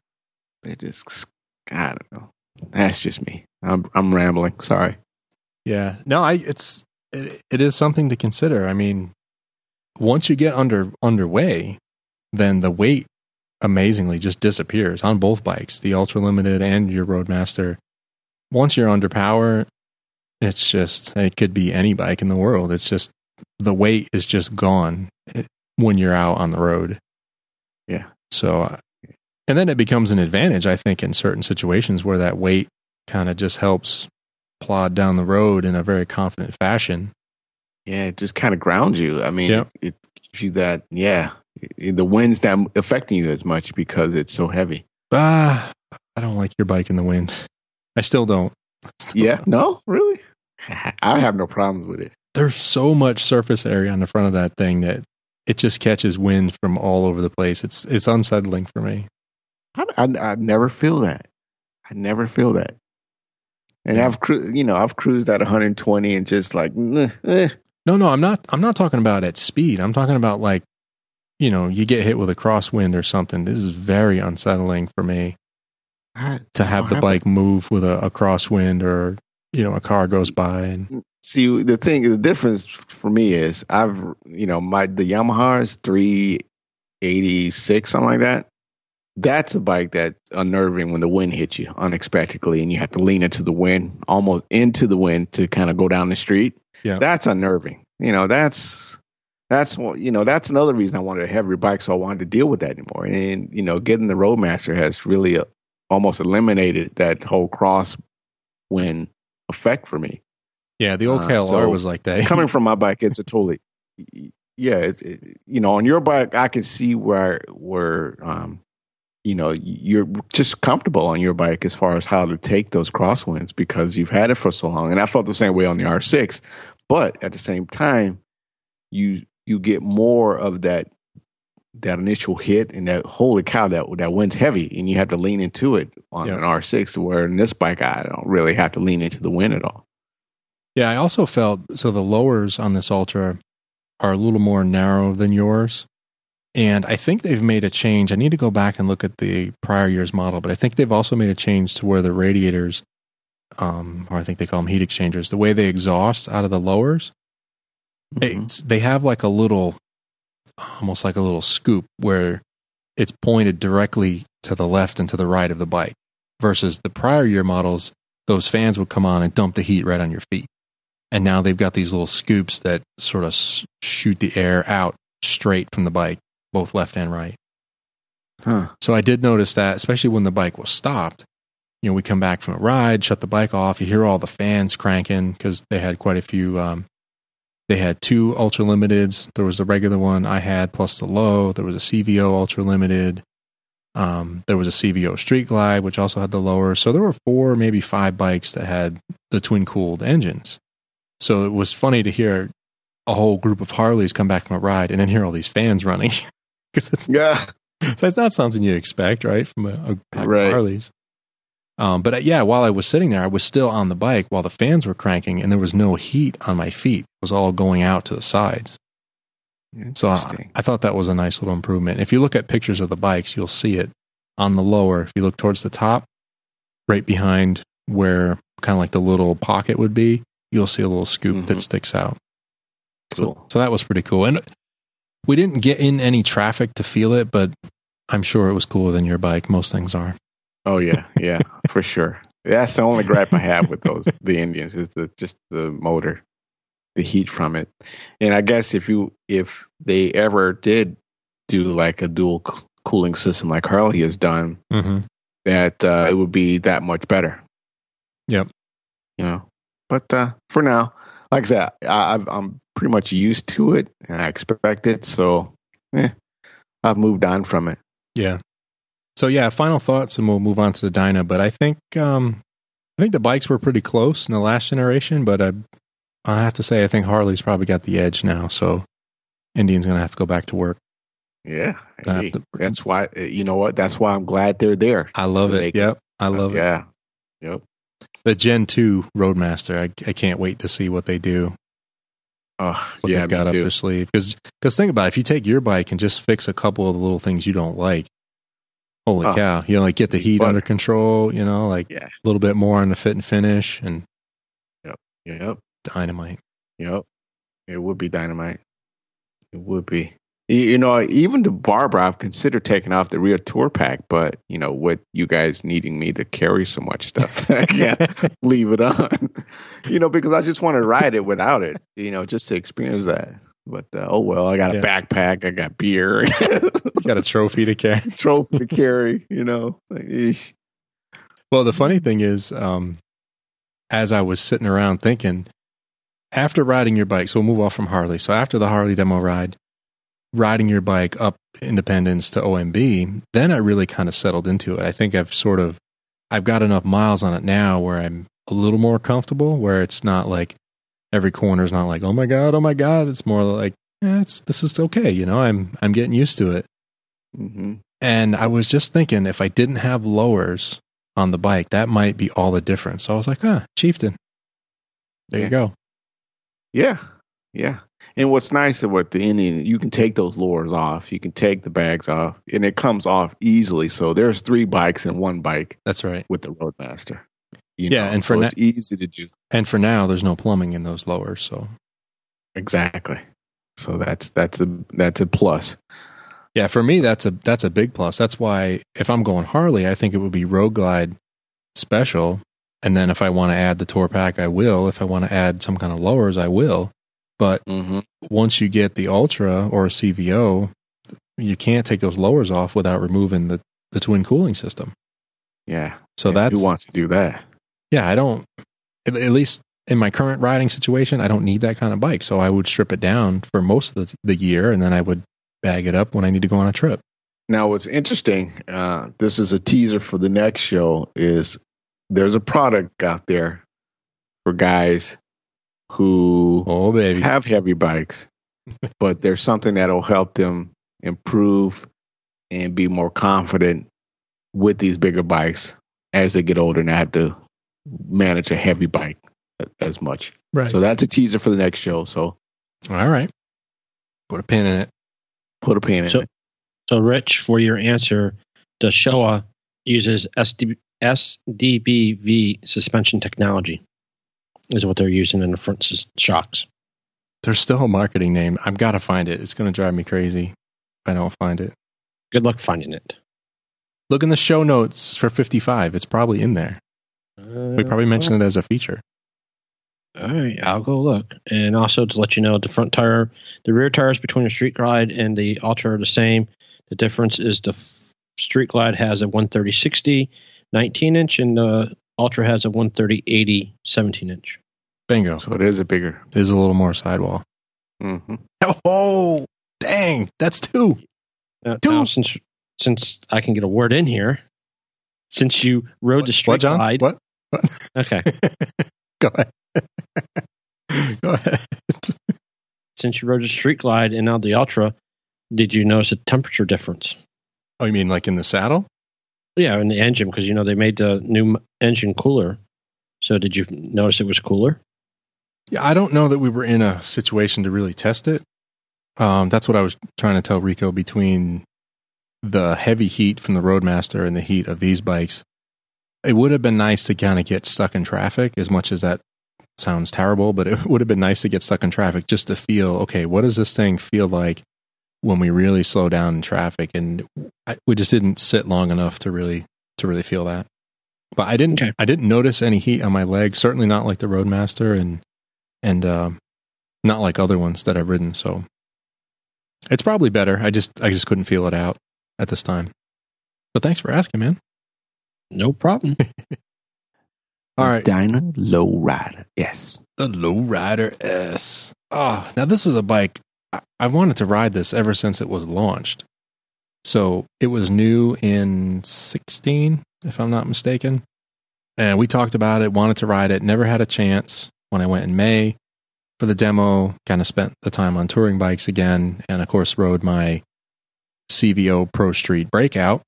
They're just, I don't know. That's just me. I'm rambling. Sorry. Yeah. No, it is something to consider. I mean, once you get underway, then the weight amazingly just disappears on both bikes, the Ultra Limited and your Roadmaster. Once you're under power, it's just, it could be any bike in the world. It's just, the weight is just gone when you're out on the road. Yeah. So and then it becomes an advantage, I think, in certain situations where that weight kind of just helps plod down the road in a very confident fashion. Yeah, it just kind of grounds you. I mean, It gives you that, the wind's not affecting you as much because it's so heavy. I don't like your bike in the wind. I still don't. No, really? I have no problems with it. There's so much surface area on the front of that thing that it just catches wind from all over the place. It's unsettling for me. I never feel that. And I've cruised at 120 and just like, No, I'm not talking about at speed. I'm talking about like, you know, you get hit with a crosswind or something. This is very unsettling for me to have the bike move with a crosswind or, you know, a car goes by. And see, the thing, the difference for me is the Yamaha is 386, something like that. That's a bike that's unnerving when the wind hits you unexpectedly and you have to lean into the wind, almost into the wind to kind of go down the street. Yeah. That's unnerving. You know, that's another reason I wanted a heavier bike. So I wanted to deal with that anymore. And, you know, getting the Roadmaster has really almost eliminated that whole crosswind effect for me. Yeah. The old KLR was like that. Coming from my bike, it's a totally, yeah. On your bike, I can see where you know, you're just comfortable on your bike as far as how to take those crosswinds because you've had it for so long. And I felt the same way on the R6, but at the same time, you get more of that initial hit and that holy cow, that wind's heavy, and you have to lean into it on an R6. Where in this bike, I don't really have to lean into the wind at all. Yeah, I also felt so the lowers on this Ultra are a little more narrow than yours. And I think they've made a change. I need to go back and look at the prior year's model, but I think they've also made a change to where the radiators, or I think they call them heat exchangers, the way they exhaust out of the lowers, mm-hmm. They have like a little, almost like a little scoop where it's pointed directly to the left and to the right of the bike versus the prior year models, those fans would come on and dump the heat right on your feet. And now they've got these little scoops that sort of shoot the air out straight from the bike, both left and right. Huh. So I did notice that, especially when the bike was stopped, you know, we come back from a ride, shut the bike off, you hear all the fans cranking because they had quite a few, they had two Ultra Limiteds. There was the regular one I had plus the low. There was a CVO Ultra Limited. There was a CVO Street Glide, which also had the lower. So there were 4, maybe 5 bikes that had the twin cooled engines. So it was funny to hear a whole group of Harleys come back from a ride and then hear all these fans running. That's not something you expect, right, from a pack of Harleys. But yeah, while I was sitting there, I was still on the bike while the fans were cranking, and there was no heat on my feet. It was all going out to the sides. So I thought that was a nice little improvement. If you look at pictures of the bikes, you'll see it on the lower. If you look towards the top, right behind where kind of like the little pocket would be, you'll see a little scoop mm-hmm. that sticks out. Cool. So that was pretty cool. And we didn't get in any traffic to feel it, but I'm sure it was cooler than your bike. Most things are. Oh, yeah. Yeah, for sure. That's the only gripe I have with those, the Indians, is just the motor, the heat from it. And I guess if they ever did do like a dual cooling system like Harley has done, mm-hmm. that it would be that much better. Yep. You know, but for now, like I said, I'm pretty much used to it and I expect it. So I've moved on from it. Yeah. So yeah, final thoughts and we'll move on to the Dyna. But I think the bikes were pretty close in the last generation, but I have to say, I think Harley's probably got the edge now. So Indian's going to have to go back to work. Yeah. Hey, that's why, you know what? That's why I'm glad they're there. I love it. Yep. I love it. Yeah. Yep. The Gen 2 Roadmaster. I can't wait to see what they do. Oh, what they've got up their sleeve. Because think about it, if you take your bike and just fix a couple of the little things you don't like, holy cow, you know, like get the heat under control, you know, like a little bit more on the fit and finish and dynamite. Yep. It would be dynamite. It would be. You know, even the Barber, I've considered taking off the rear tour pack, but, you know, with you guys needing me to carry so much stuff, I can't leave it on, you know, because I just want to ride it without it, you know, just to experience that. But, oh, well, I got a backpack, I got beer. Got a trophy to carry. You know. Like, well, the funny thing is, as I was sitting around thinking, after riding your bike, so we'll move off from Harley. So after the Harley demo ride, riding your bike up Independence to OMB, then I really kind of settled into it. I think I've got enough miles on it now where I'm a little more comfortable, where it's not like every corner is not like, oh my God. It's more like, this is okay. You know, I'm getting used to it. Mm-hmm. And I was just thinking if I didn't have lowers on the bike, that might be all the difference. So I was like, Chieftain, there you go. Yeah. Yeah. And what's nice about the Indian, you can take those lures off. You can take the bags off, and it comes off easily. So there's three bikes in one bike. That's right. With the Roadmaster. You know? And so it's easy to do. And for now, there's no plumbing in those lowers. So exactly. So that's a plus. Yeah, for me, that's a big plus. That's why if I'm going Harley, I think it would be Road Glide Special. And then if I want to add the Tour Pack, I will. If I want to add some kind of lowers, I will. But once you get the Ultra or a CVO, you can't take those lowers off without removing the twin cooling system. Yeah. So that's... Who wants to do that? Yeah, I don't... At least in my current riding situation, I don't need that kind of bike. So I would strip it down for most of the year, and then I would bag it up when I need to go on a trip. Now, what's interesting, this is a teaser for the next show, is there's a product out there for guys who have heavy bikes, but there's something that'll help them improve and be more confident with these bigger bikes as they get older and not have to manage a heavy bike as much. Right. So that's a teaser for the next show. So, all right. Put a pin in it. So, Rich, for your answer, the Showa uses SDBV suspension technology is what they're using in the front shocks. There's still a marketing name. I've got to find it. It's going to drive me crazy if I don't find it. Good luck finding it. Look in the show notes for 55. It's probably in there. We probably mentioned it as a feature. All right, I'll go look. And also to let you know, the front tire, the rear tires between the Street Glide and the Ultra are the same. The difference is the Street Glide has a 130/60 19-inch, and the Ultra has a 130/80 17-inch. Bingo. So it is a bigger. It is a little more sidewall. Mm-hmm. Oh, dang. That's two. Two. Now, since I can get a word in here, since you rode the Street Glide. What? Okay. Go ahead. Since you rode the Street Glide and now the Ultra, did you notice a temperature difference? Oh, you mean like in the saddle? Yeah, in the engine, because, you know, they made the new engine cooler. So did you notice it was cooler? Yeah, I don't know that we were in a situation to really test it. That's what I was trying to tell Rico, between the heavy heat from the Roadmaster and the heat of these bikes. It would have been nice to kind of get stuck in traffic, as much as that sounds terrible, but it would have been nice to get stuck in traffic just to feel, okay, what does this thing feel like when we really slow down in traffic? And we just didn't sit long enough to really feel that. But I didn't notice any heat on my legs, certainly not like the Roadmaster and not like other ones that I've ridden. So it's probably better. I just couldn't feel it out at this time. But thanks for asking, man. No problem. All right. Dyna Lowrider S. The Lowrider S. Oh, now this is a bike. I wanted to ride this ever since it was launched. So it was new in 2016, if I'm not mistaken. And we talked about it, wanted to ride it, never had a chance. When I went in May for the demo, kind of spent the time on touring bikes again. And of course, rode my CVO Pro Street Breakout,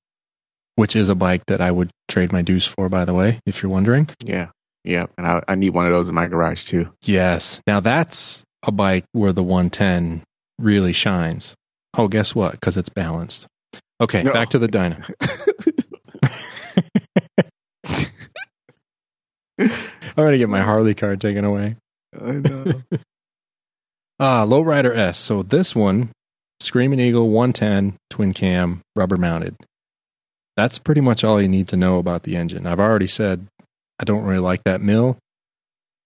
which is a bike that I would trade my deuce for, by the way, if you're wondering. Yeah. Yeah. And I need one of those in my garage too. Yes. Now that's a bike where the 110 really shines. Oh, guess what? Because it's balanced. Okay, no. Back to the Dyna. I'm going to get my Harley card taken away. I know. Lowrider S. So this one, Screaming Eagle 110 twin cam, rubber mounted. That's pretty much all you need to know about the engine. I've already said I don't really like that mill,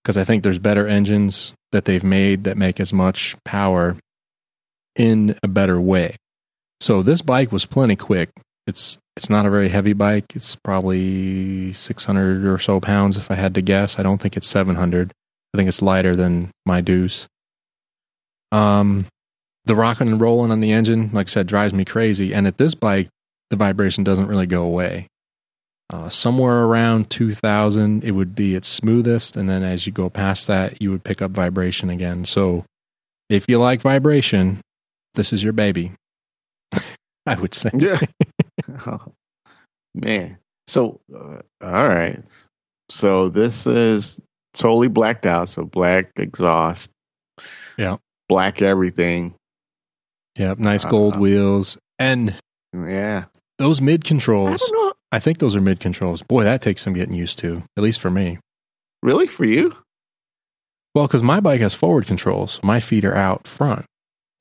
because I think there's better engines that they've made that make as much power in a better way. So this bike was plenty quick. It's not a very heavy bike. It's probably 600 or so pounds if I had to guess. I don't think it's 700. I think it's lighter than my Deuce. The rocking and rolling on the engine, like I said, drives me crazy. And at this bike, the vibration doesn't really go away. Somewhere around 2000, it would be its smoothest. And then as you go past that, you would pick up vibration again. So if you like vibration, this is your baby, I would say. Yeah. Oh, man. So, all right. So this is totally blacked out. So black exhaust. Yeah. black everything. Yep, nice gold wheels. And yeah, those mid controls. I don't know. I think those are mid controls. Boy, that takes some getting used to, at least for me. Really? For you? Well, because my bike has forward controls. So my feet are out front.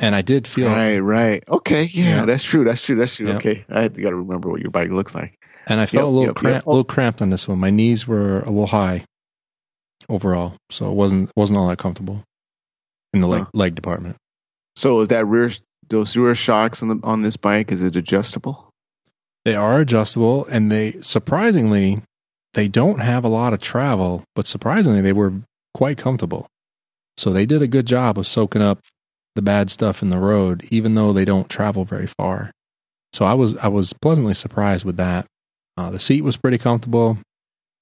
And I did feel... Right. Okay, yeah. That's true. Yep. Okay, I got to remember what your bike looks like. And I felt a little cramped on this one. My knees were a little high overall, so it wasn't all that comfortable in the leg department. So is that those rear shocks on this bike, is it adjustable? They are adjustable, and they don't have a lot of travel, but surprisingly, they were quite comfortable. So they did a good job of soaking up the bad stuff in the road, even though they don't travel very far. So I was pleasantly surprised with that. The seat was pretty comfortable.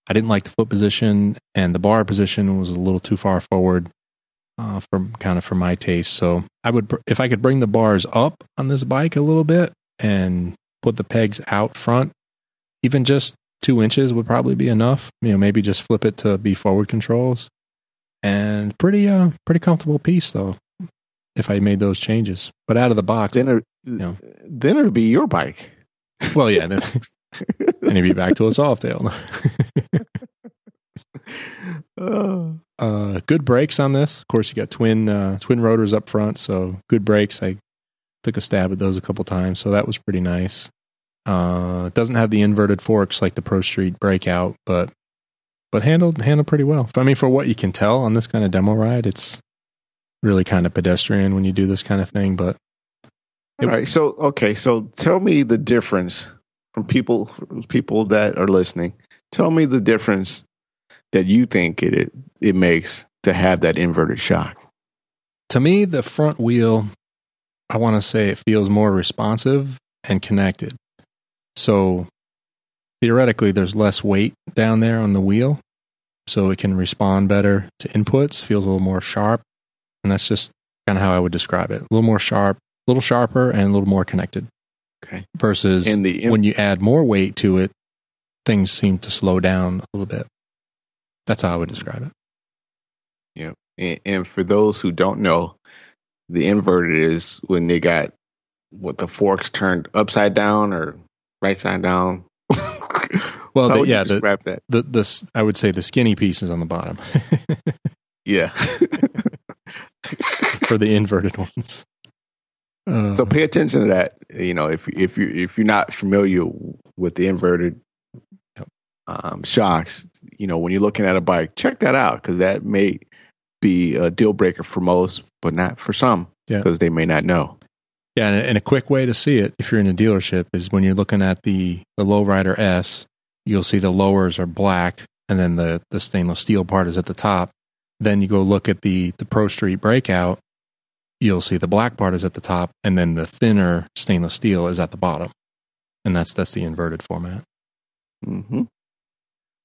I didn't like the foot position, and the bar position was a little too far forward for my taste. So I would, if I could bring the bars up on this bike a little bit and put the pegs out front, even just 2 inches would probably be enough. You know, maybe just flip it to be forward controls. And pretty comfortable piece though, if I made those changes. But out of the box, then it'd be your bike. Well, yeah. Then, and it'd be back to a Softail. Good brakes on this. Of course, you got twin rotors up front, so good brakes. I took a stab at those a couple times, so that was pretty nice. It doesn't have the inverted forks like the Pro Street Breakout, but handled pretty well. I mean, for what you can tell on this kind of demo ride, it's really kind of pedestrian when you do this kind of thing, but... All right, so tell me the difference from people that are listening. Tell me the difference that you think it makes to have that inverted shock. To me, the front wheel, I want to say it feels more responsive and connected. So theoretically, there's less weight down there on the wheel, so it can respond better to inputs, feels a little more sharp. And that's just kind of how I would describe it. A little more sharp, a little sharper, and a little more connected. Okay. Versus when you add more weight to it, things seem to slow down a little bit. That's how I would describe it. Yeah. And for those who don't know, the inverted is when they got the forks turned upside down or right side down. Well, how would you describe that? I would say the skinny pieces on the bottom. Yeah. For the inverted ones. So pay attention to that. You know, if you're not familiar with the inverted shocks, you know, when you're looking at a bike, check that out, because that may be a deal breaker for most, but not for some, because they may not know. Yeah, and a quick way to see it if you're in a dealership is when you're looking at the Lowrider S, you'll see the lowers are black, and then the stainless steel part is at the top. Then you go look at the Pro Street Breakout, you'll see the black part is at the top, and then the thinner stainless steel is at the bottom. And that's the inverted format. Mm-hmm.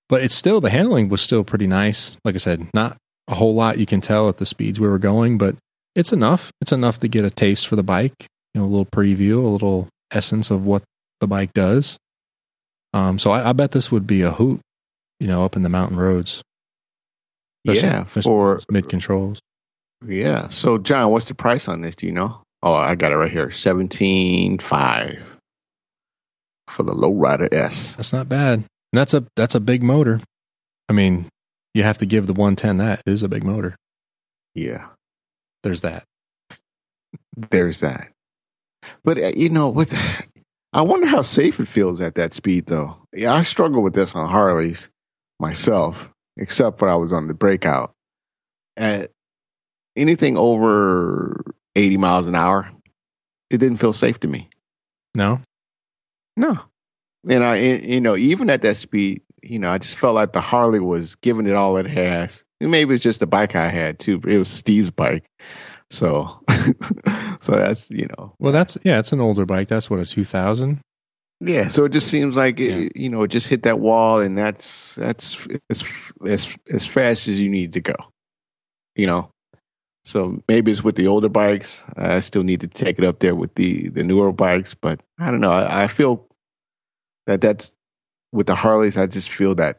But the handling was still pretty nice. Like I said, not a whole lot you can tell at the speeds we were going, but it's enough. It's enough to get a taste for the bike, you know, a little preview, a little essence of what the bike does. So I bet this would be a hoot, you know, up in the mountain roads. For mid controls. Yeah. So, John, what's the price on this? Do you know? Oh, I got it right here. $17,500 for the Lowrider S. That's not bad. And that's a big motor. I mean, you have to give the 110 that. It is a big motor. Yeah. There's that. But you know, I wonder how safe it feels at that speed, though. Yeah, I struggle with this on Harleys myself. Except when I was on the Breakout. At anything over 80 miles an hour, it didn't feel safe to me. No. And I, you know, even at that speed, you know, I just felt like the Harley was giving it all it has. And maybe it's just the bike I had too, but it was Steve's bike. So, so that's, you know. Well, it's an older bike. That's what, a 2000? Yeah, so it just seems like it, you know, it just hit that wall, and that's as fast as you need to go, you know. So maybe it's with the older bikes. I still need to take it up there with the newer bikes, but I don't know. I feel that's with the Harleys. I just feel that,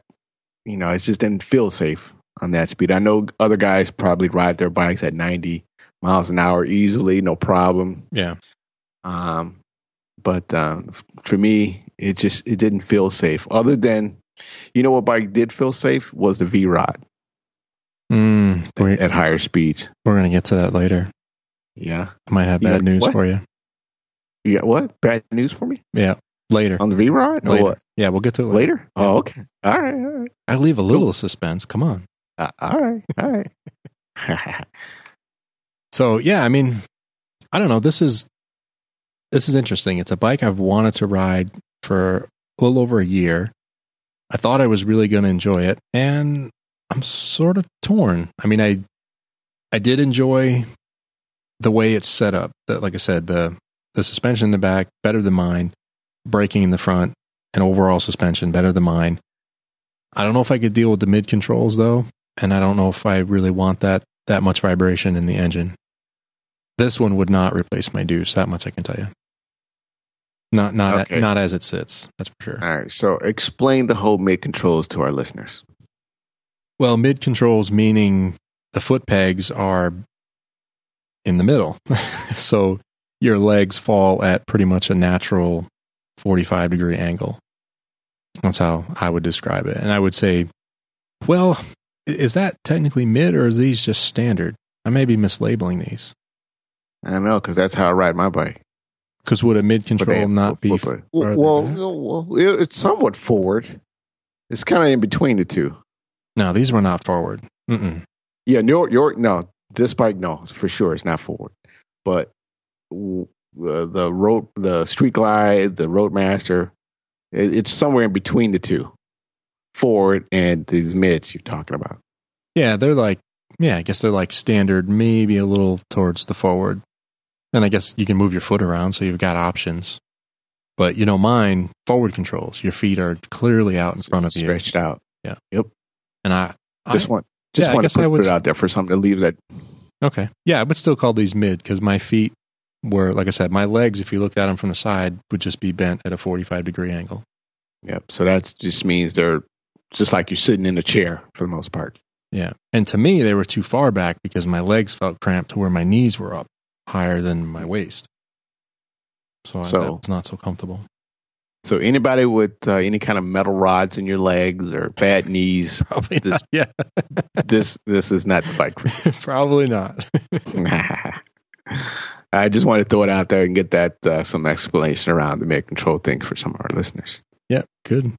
you know, it just didn't feel safe on that speed. I know other guys probably ride their bikes at 90, miles an hour easily, no problem. Yeah. But for me, it didn't feel safe. Other than, you know what bike did feel safe was the V-Rod at higher speeds. We're going to get to that later. Yeah. I might have bad news for you. You got what? Bad news for me? Yeah. Later. On the V-Rod? Or what? Yeah, we'll get to it later. Yeah. Oh, okay. All right. I leave a little suspense. Come on. All right. So, yeah, I mean, I don't know. This is interesting. It's a bike I've wanted to ride for a little over a year. I thought I was really going to enjoy it, and I'm sort of torn. I mean, I did enjoy the way it's set up. Like I said, the suspension in the back, better than mine. Braking in the front, and overall suspension, better than mine. I don't know if I could deal with the mid controls, though, and I don't know if I really want that much vibration in the engine. This one would not replace my Deuce, that much I can tell you. Not as it sits, that's for sure. All right, so explain the whole mid controls to our listeners. Well, mid controls meaning the foot pegs are in the middle. So your legs fall at pretty much a natural 45-degree angle. That's how I would describe it. And I would say, well, is that technically mid, or is these just standard? I may be mislabeling these. I don't know, because that's how I ride my bike. Because would a mid-control not be... Well, it's somewhat forward. It's kind of in between the two. No, these were not forward. Mm-mm. Yeah, this bike, for sure, it's not forward. But the Street Glide, the Roadmaster, it's somewhere in between the two. Forward and these mids you're talking about. Yeah, I guess they're like standard, maybe a little towards the forward. And I guess you can move your foot around, so you've got options. But mine, forward controls. Your feet are clearly out in front of you. Stretched out. Yeah. Yep. And I just want to put it out there for something to leave that. Okay. Yeah, I would still call these mid, because my feet were, like I said, my legs, if you looked at them from the side, would just be bent at a 45-degree angle. Yep. So that just means they're just like you're sitting in a chair for the most part. Yeah. And to me, they were too far back because my legs felt cramped to where my knees were up higher than my waist. So that was not so comfortable. So anybody with any kind of metal rods in your legs or bad knees, probably not, yeah. this is not the bike for you. Probably not. I just want to throw it out there and get that some explanation around the mid control thing for some of our listeners. Yep, good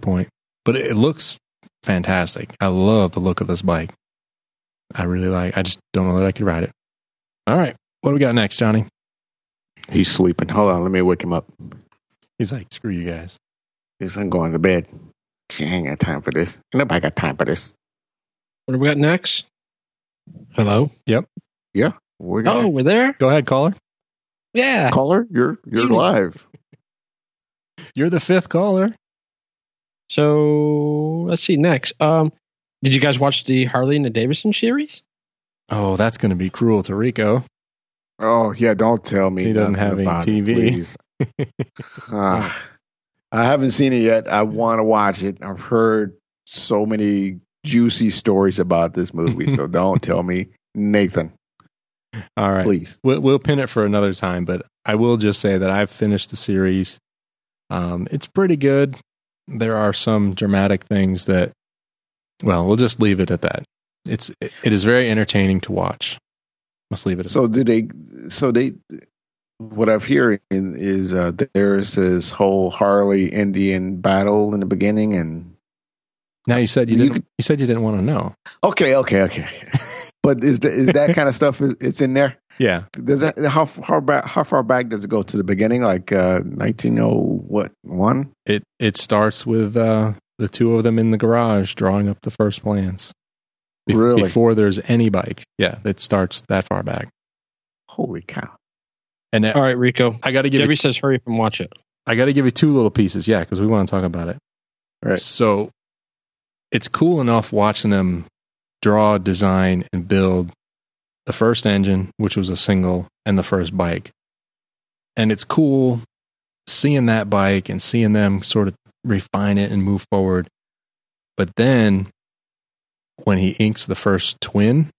point. But it looks fantastic. I love the look of this bike. I just don't know that I could ride it. All right, what do we got next, Johnny? He's sleeping. Hold on, let me wake him up. He's like, screw you guys. I'm going to bed. She ain't got time for this. Nobody got time for this. What do we got next? Hello? Yep. Yeah. We're there? Go ahead, caller. Yeah. Caller, you're live. You're the fifth caller. So let's see next. Did you guys watch the Harley and the Davidson series? Oh, that's going to be cruel to Rico. Oh yeah, don't tell me he doesn't have any TV. I haven't seen it yet. I want to watch it. I've heard so many juicy stories about this movie, so don't tell me, Nathan. All right, please. We'll pin it for another time, but I will just say that I've finished the series. It's pretty good. There are some dramatic things that, well, we'll just leave it at that. It is very entertaining to watch. Must leave it at so that. What I've hearing is there's this whole Harley Indian battle in the beginning, and now you said you didn't want to know. Okay. But is that kind of stuff? It's in there. Yeah. Does that how far back does it go to the beginning? Like 1901? It starts with the two of them in the garage drawing up the first plans. Really? Before there's any bike. Yeah, it starts that far back. Holy cow! And all right, Rico. I got to give. Debbie says, "Hurry up and watch it." I got to give you two little pieces. Yeah, because we want to talk about it. Right. So it's cool enough watching them draw, design, and build the first engine, which was a single, and the first bike. And it's cool seeing that bike and seeing them sort of refine it and move forward. But then when he inks the first twin,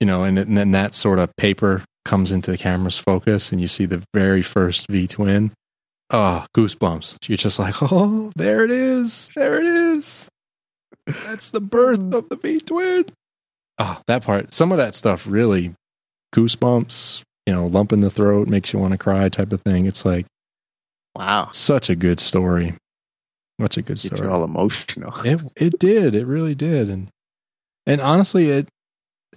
you know, and then that sort of paper comes into the camera's focus and you see the very first V-twin. Oh, goosebumps. You're just like, oh, there it is. There it is. That's the birth of the V-twin. Oh, that part. Some of that stuff really goosebumps, you know, lump in the throat, makes you want to cry type of thing. It's like, wow, such a good story. Such a good story. It's all emotional. It did. It really did. And honestly,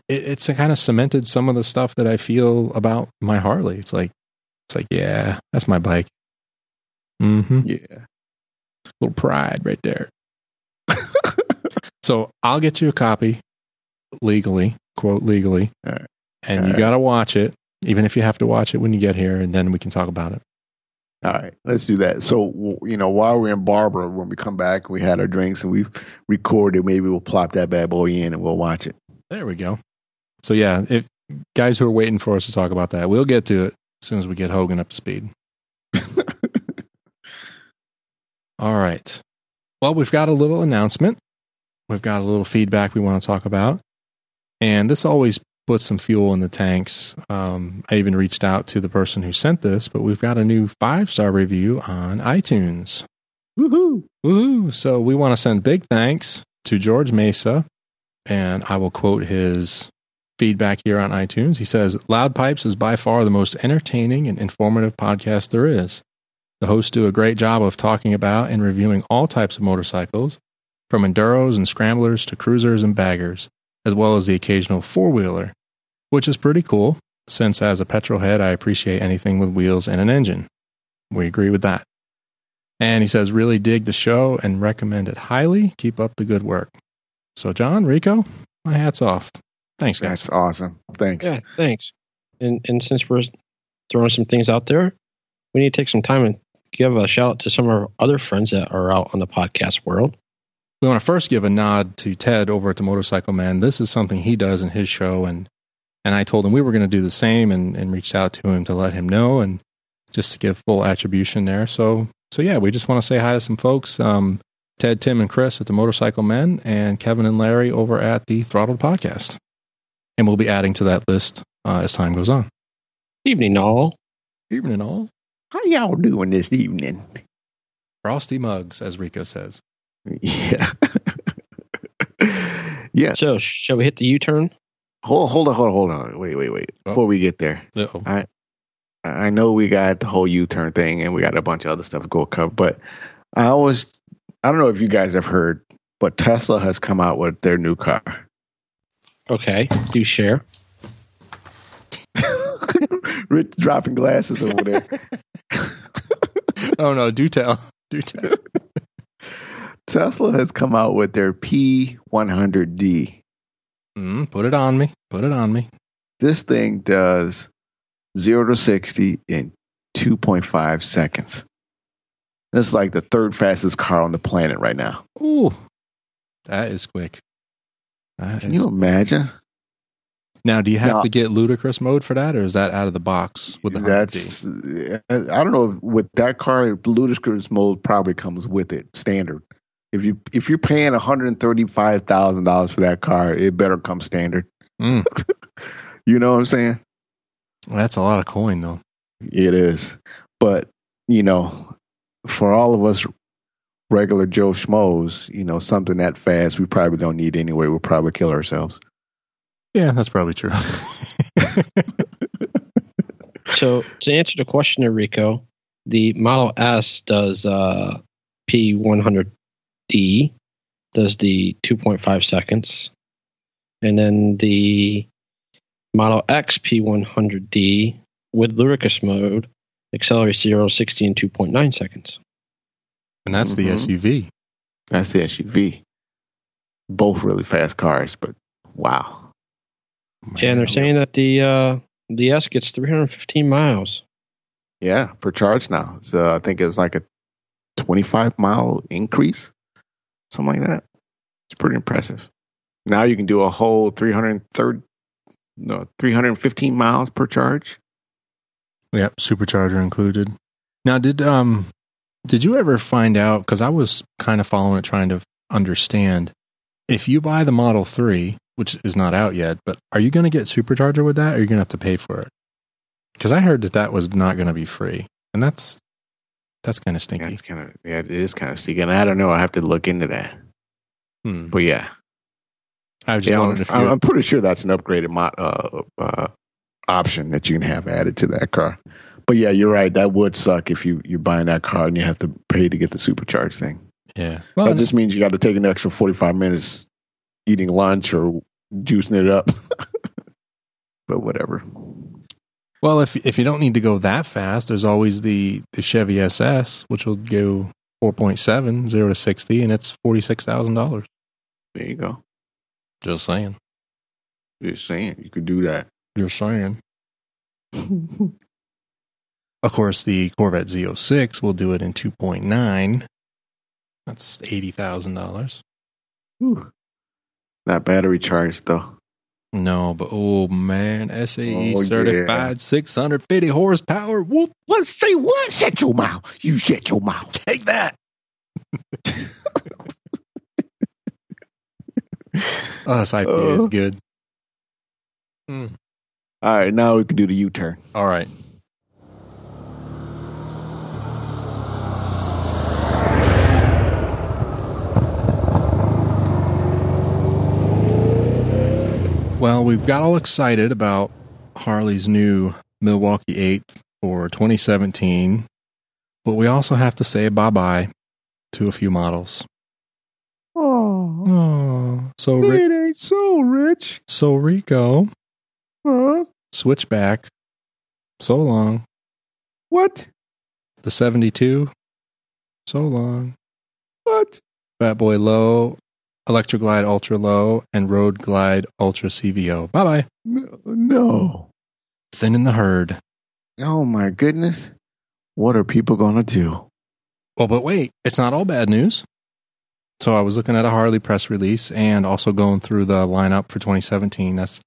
it's kind of cemented some of the stuff that I feel about my Harley. It's like, yeah, that's my bike. Mm-hmm. Yeah. Little pride right there. So I'll get you a copy legally, quote legally. All right. And you got to watch it, even if you have to watch it when you get here, and then we can talk about it. All right, let's do that. So, you know, while we're in Barber, when we come back, we had our drinks and we recorded, maybe we'll plop that bad boy in and we'll watch it. There we go. So, yeah, if guys who are waiting for us to talk about that, we'll get to it as soon as we get Hogan up to speed. All right. Well, we've got a little announcement. We've got a little feedback we want to talk about. And this always put some fuel in the tanks. I even reached out to the person who sent this, but we've got a new 5-star review on iTunes. Woohoo! Woohoo! So we want to send big thanks to George Mesa, and I will quote his feedback here on iTunes. He says, "Loud Pipes is by far the most entertaining and informative podcast there is. The hosts do a great job of talking about and reviewing all types of motorcycles, from enduros and scramblers to cruisers and baggers, as well as the occasional four-wheeler, which is pretty cool, since as a petrolhead, I appreciate anything with wheels and an engine." We agree with that. And he says, "Really dig the show and recommend it highly. Keep up the good work." So, John, Rico, my hat's off. Thanks, guys. That's awesome. Thanks. Yeah, thanks. And since we're throwing some things out there, we need to take some time and give a shout-out to some of our other friends that are out on the podcast world. We want to first give a nod to Ted over at the Motorcycle Man. This is something he does in his show, and I told him we were going to do the same and reached out to him to let him know and just to give full attribution there. So yeah, we just want to say hi to some folks, Ted, Tim, and Chris at the Motorcycle Men, and Kevin and Larry over at the Throttled Podcast. And we'll be adding to that list as time goes on. Evening all. Evening all. How y'all doing this evening? Frosty mugs, as Rico says. Yeah. Yeah. So, shall we hit the U-turn? Hold on. Wait. Oh. Before we get there. Uh-oh. I know we got the whole U-turn thing and we got a bunch of other stuff to go cover, but I don't know if you guys have heard, but Tesla has come out with their new car. Okay. Do share. Rich dropping glasses over there. Oh no, do tell. Do tell. Tesla has come out with their P100D. Put it on me. Put it on me. This thing does 0 to 60 in 2.5 seconds. This is like the third fastest car on the planet right now. Ooh, that is quick. Can you imagine? Now, do you have to get ludicrous mode for that, or is that out of the box with the 100D? I don't know. With that car, ludicrous mode probably comes with it, standard. If you're paying $135,000 for that car, it better come standard. Mm. You know what I'm saying? Well, that's a lot of coin, though. It is. But, you know, for all of us regular Joe Schmoes, you know, something that fast we probably don't need anyway. We'll probably kill ourselves. Yeah, that's probably true. So, to answer the question, Rico, the Model S does P100. E does the 2.5 seconds, and then the Model X P100D with ludicrous mode accelerates 0-60 in 2.9 seconds. And that's the SUV. That's the SUV. Both really fast cars, but wow. Yeah, and they're saying that the S gets 315 miles. Yeah, per charge now. So I think it was like a 25-mile increase. Something like that. It's pretty impressive. Now you can do a whole 315 miles per charge. Yep, supercharger included. Now, did you ever find out, because I was kind of following it, trying to understand, if you buy the Model 3, which is not out yet, but are you going to get supercharger with that, or are you going to have to pay for it? Because I heard that that was not going to be free, and that's kind of stinky. Yeah, it is kind of stinky, and I don't know. I have to look into that. But yeah, I just wondered if I'm pretty sure that's an upgraded option that you can have added to that car. But yeah, you're right. That would suck if you're buying that car and you have to pay to get the supercharged thing. Yeah, well, that just means you got to take an extra 45 minutes eating lunch or juicing it up. But whatever. Well, if you don't need to go that fast, there's always the Chevy SS, which will go 4.7, 0 to 60, and it's $46,000. There you go. Just saying. Just saying. You could do that. Just saying. Of course, the Corvette Z06 will do it in 2.9. That's $80,000. Not battery charged, though. No, but oh man, SAE certified, yeah. 650 horsepower. Whoop! Let's say what? Shut your mouth! You shut your mouth! Take that! Oh, this IPA is good. All right, now we can do the U-turn. All right. Well, we've got all excited about Harley's new Milwaukee 8 for 2017, but we also have to say bye-bye to a few models. Oh, so it ain't so rich. So Rico, Switchback, so long. What? The 72, so long. What? Fat Boy Low, Electric Glide Ultra Low, and Road Glide Ultra CVO. Bye-bye. No. Thin in the herd. Oh, my goodness. What are people going to do? Well, but wait. It's not all bad news. So I was looking at a Harley press release and also going through the lineup for 2017. That's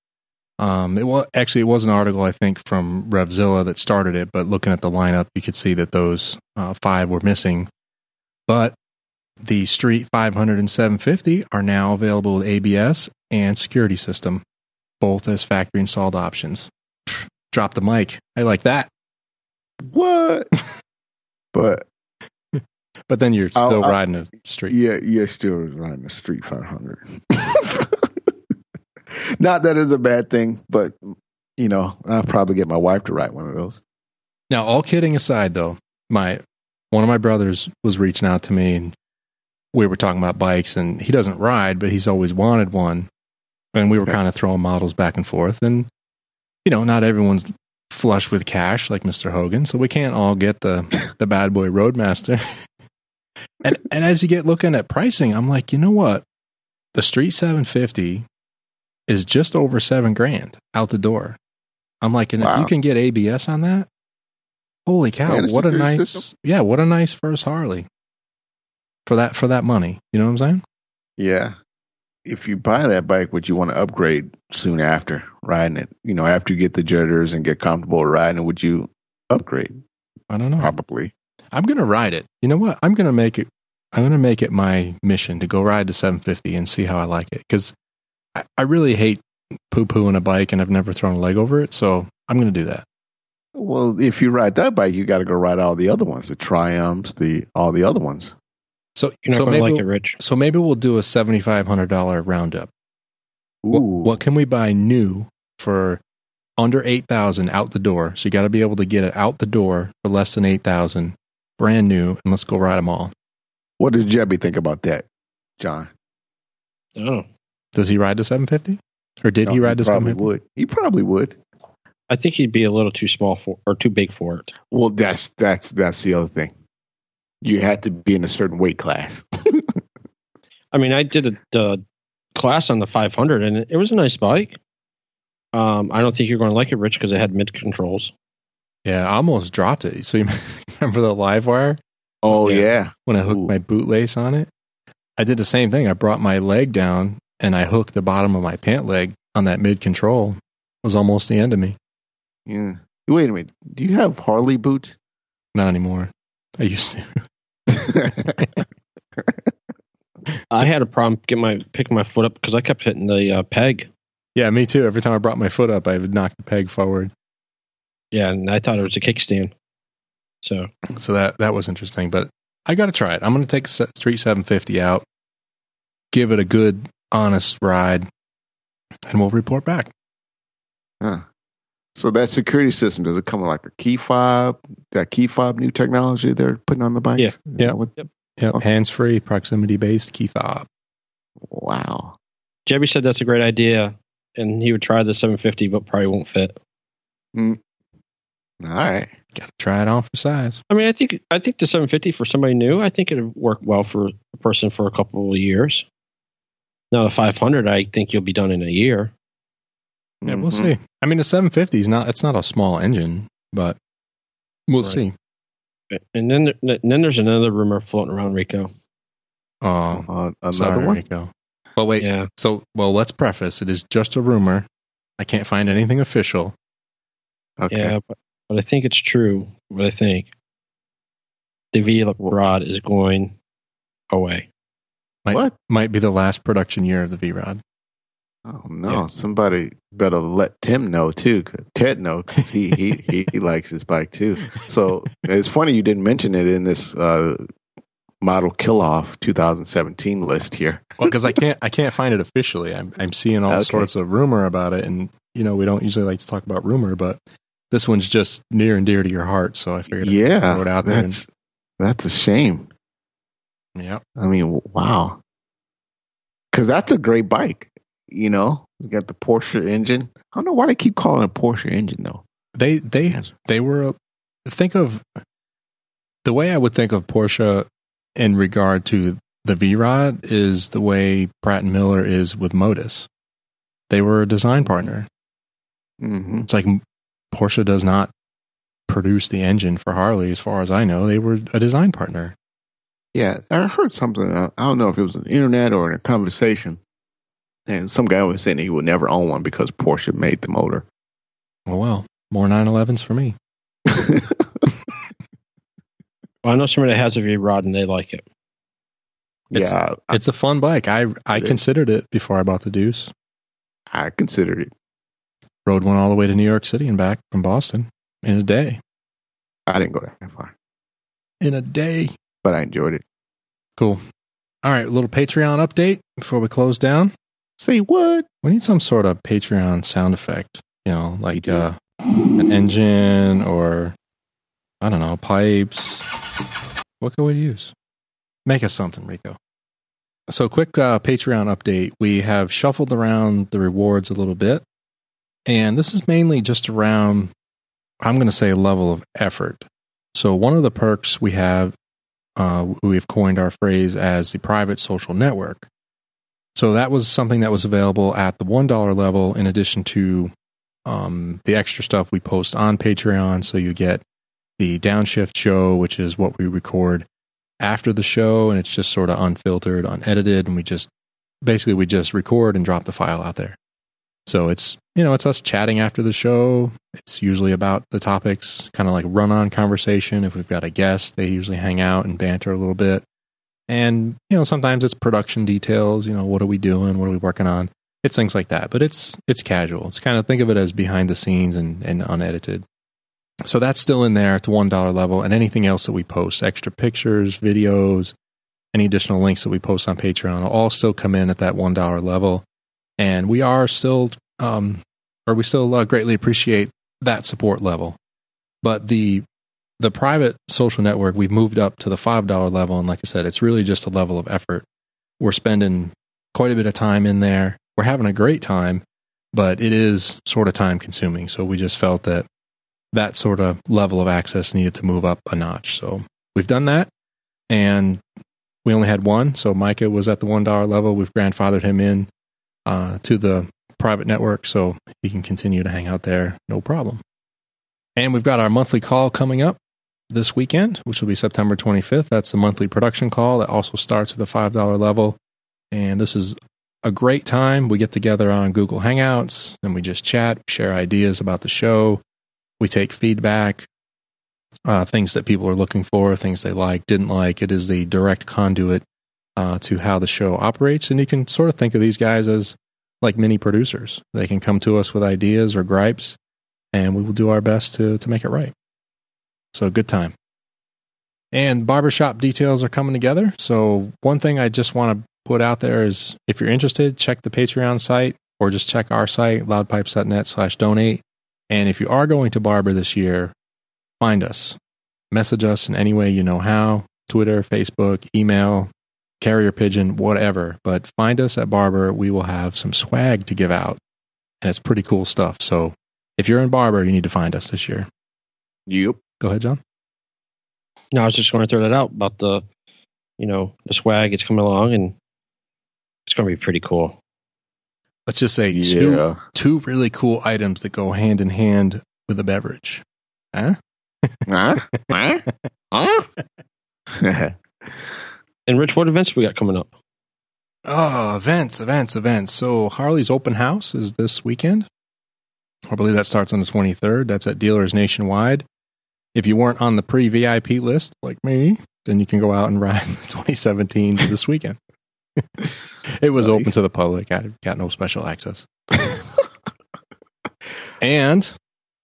it was an article, I think, from RevZilla that started it. But looking at the lineup, you could see that those 5 were missing. But the Street 500 and 750 are now available with ABS and security system, both as factory installed options. Drop the mic. I like that. What? But then you're still riding a Street. Yeah, you're still riding a Street 500. Not that it's a bad thing, but, you know, I'll probably get my wife to ride one of those. Now, all kidding aside, though, one of my brothers was reaching out to me, and we were talking about bikes, and he doesn't ride, but he's always wanted one. And we were kind of throwing models back and forth. And, you know, not everyone's flush with cash like Mr. Hogan, so we can't all get the bad boy Roadmaster. and as you get looking at pricing, I'm like, you know what? The Street 750 is just over $7,000 out the door. I'm like, and if you can get ABS on that, holy cow, what a nice system. Yeah, what a nice first Harley. For that money, you know what I'm saying? Yeah. If you buy that bike, would you want to upgrade soon after riding it? You know, after you get the jitters and get comfortable riding it, would you upgrade? I don't know. Probably. I'm gonna ride it. You know what? I'm gonna make it my mission to go ride the 750 and see how I like it, because I really hate poo-pooing a bike, and I've never thrown a leg over it, so I'm gonna do that. Well, if you ride that bike, you got to go ride all the other ones, the Triumphs, all the other ones. So maybe, like it, Rich. So maybe we'll do a $7,500 roundup. Ooh. What can we buy new for under $8,000 out the door? So you got to be able to get it out the door for less than $8,000, brand new, and let's go ride them all. What does Jebby think about that, John? Oh, does he ride the 750, or did he ride the 750? He probably would. I think he'd be a little too small for, or too big for it. Well, that's the other thing. You had to be in a certain weight class. I mean, I did a class on the 500, and it was a nice bike. I don't think you're going to like it, Rich, because it had mid controls. Yeah, I almost dropped it. So you remember the live wire? Oh, yeah. When I hooked my bootlace on it, I did the same thing. I brought my leg down, and I hooked the bottom of my pant leg on that mid control. It was almost the end of me. Yeah. Wait a minute. Do you have Harley boots? Not anymore. I used to. I had a problem picking my foot up because I kept hitting the peg. Yeah, me too. Every time I brought my foot up, I would knock the peg forward. Yeah, and I thought it was a kickstand. So that was interesting, but I got to try it. I'm going to take Street 750 out, give it a good, honest ride, and we'll report back. Huh. So that security system, does it come with like a key fob? That key fob new technology they're putting on the bikes? Yeah. Yep. Okay. Hands-free, proximity-based key fob. Wow. Jebby said that's a great idea, and he would try the 750, but probably won't fit. Mm. All right. Got to try it on for size. I mean, I think the 750 for somebody new, I think it would work well for a person for a couple of years. Now, the 500, I think you'll be done in a year. Yeah, we'll see. I mean, the 750 it's not a small engine, but we'll see. And then there's another rumor floating around, Rico. Another one? Rico. But wait, yeah. So, let's preface. It is just a rumor. I can't find anything official. Okay. Yeah, but I think it's true. But I think the V-Rod is going away. Might be the last production year of the V-Rod. Oh no! Yeah. Somebody better let Tim know too. Ted know because he likes his bike too. So it's funny you didn't mention it in this model kill off 2017 list here. Well, because I can't find it officially. I'm seeing all sorts of rumor about it, and you know we don't usually like to talk about rumor, but this one's just near and dear to your heart. So I figured I'd throw it out there. That's a shame. Yeah, I mean, wow, because that's a great bike. You know, we got the Porsche engine. I don't know why they keep calling it a Porsche engine, though. They were, think of, the way I would think of Porsche in regard to the V-Rod is the way Pratt & Miller is with Modus. They were a design partner. Mm-hmm. It's like Porsche does not produce the engine for Harley, as far as I know. They were a design partner. Yeah, I heard something, I don't know if it was on the internet or in a conversation. And some guy was saying he would never own one because Porsche made the motor. Oh, well, more 911s for me. Well, I know somebody that has a V-Rod and they like it. It's a fun bike. I considered it before I bought the Deuce. I considered it. Rode one all the way to New York City and back from Boston in a day. I didn't go that far. In a day. But I enjoyed it. Cool. All right, a little Patreon update before we close down. Say what? We need some sort of Patreon sound effect, you know, like an engine or, I don't know, pipes. What can we use? Make us something, Rico. So quick Patreon update. We have shuffled around the rewards a little bit. And this is mainly just around, I'm going to say, level of effort. So one of the perks we have, we've coined our phrase as the private social network. So that was something that was available at the $1 level in addition to the extra stuff we post on Patreon. So you get the Downshift show, which is what we record after the show. And it's just sort of unfiltered, unedited. And we just record and drop the file out there. So it's us chatting after the show. It's usually about the topics, kind of like run-on conversation. If we've got a guest, they usually hang out and banter a little bit. And, you know, sometimes it's production details, you know, what are we doing? What are we working on? It's things like that, but it's casual. It's kind of, think of it as behind the scenes and unedited. So that's still in there at the $1 level, and anything else that we post, extra pictures, videos, any additional links that we post on Patreon will all still come in at that $1 level. And we are still, greatly appreciate that support level. But the private social network, we've moved up to the $5 level. And like I said, it's really just a level of effort. We're spending quite a bit of time in there. We're having a great time, but it is sort of time consuming. So we just felt that sort of level of access needed to move up a notch. So we've done that. And we only had one. So Micah was at the $1 level. We've grandfathered him in to the private network. So he can continue to hang out there. No problem. And we've got our monthly call coming up this weekend, which will be September 25th. That's the monthly production call that also starts at the $5 level. And this is a great time. We get together on Google Hangouts and we just chat, share ideas about the show. We take feedback, things that people are looking for, things they like, didn't like. It is the direct conduit to how the show operates. And you can sort of think of these guys as like mini producers. They can come to us with ideas or gripes, and we will do our best to make it right. So good time. And barbershop details are coming together. So one thing I just want to put out there is if you're interested, check the Patreon site or just check our site, loudpipes.net/donate. And if you are going to barber this year, find us. Message us in any way you know how. Twitter, Facebook, email, carrier pigeon, whatever. But find us at Barber. We will have some swag to give out. And it's pretty cool stuff. So if you're in Barber, you need to find us this year. Yep. Go ahead, John. No, I was just going to throw that out about the, you know, the swag. It's coming along, and it's going to be pretty cool. Let's just say two really cool items that go hand in hand with a beverage. Huh? And Rich, what events we got coming up? Oh, events. So Harley's open house is this weekend. I believe that starts on the 23rd. That's at dealers nationwide. If you weren't on the pre-VIP list, like me, then you can go out and ride the 2017 this weekend. It was open to the public. I got no special access. And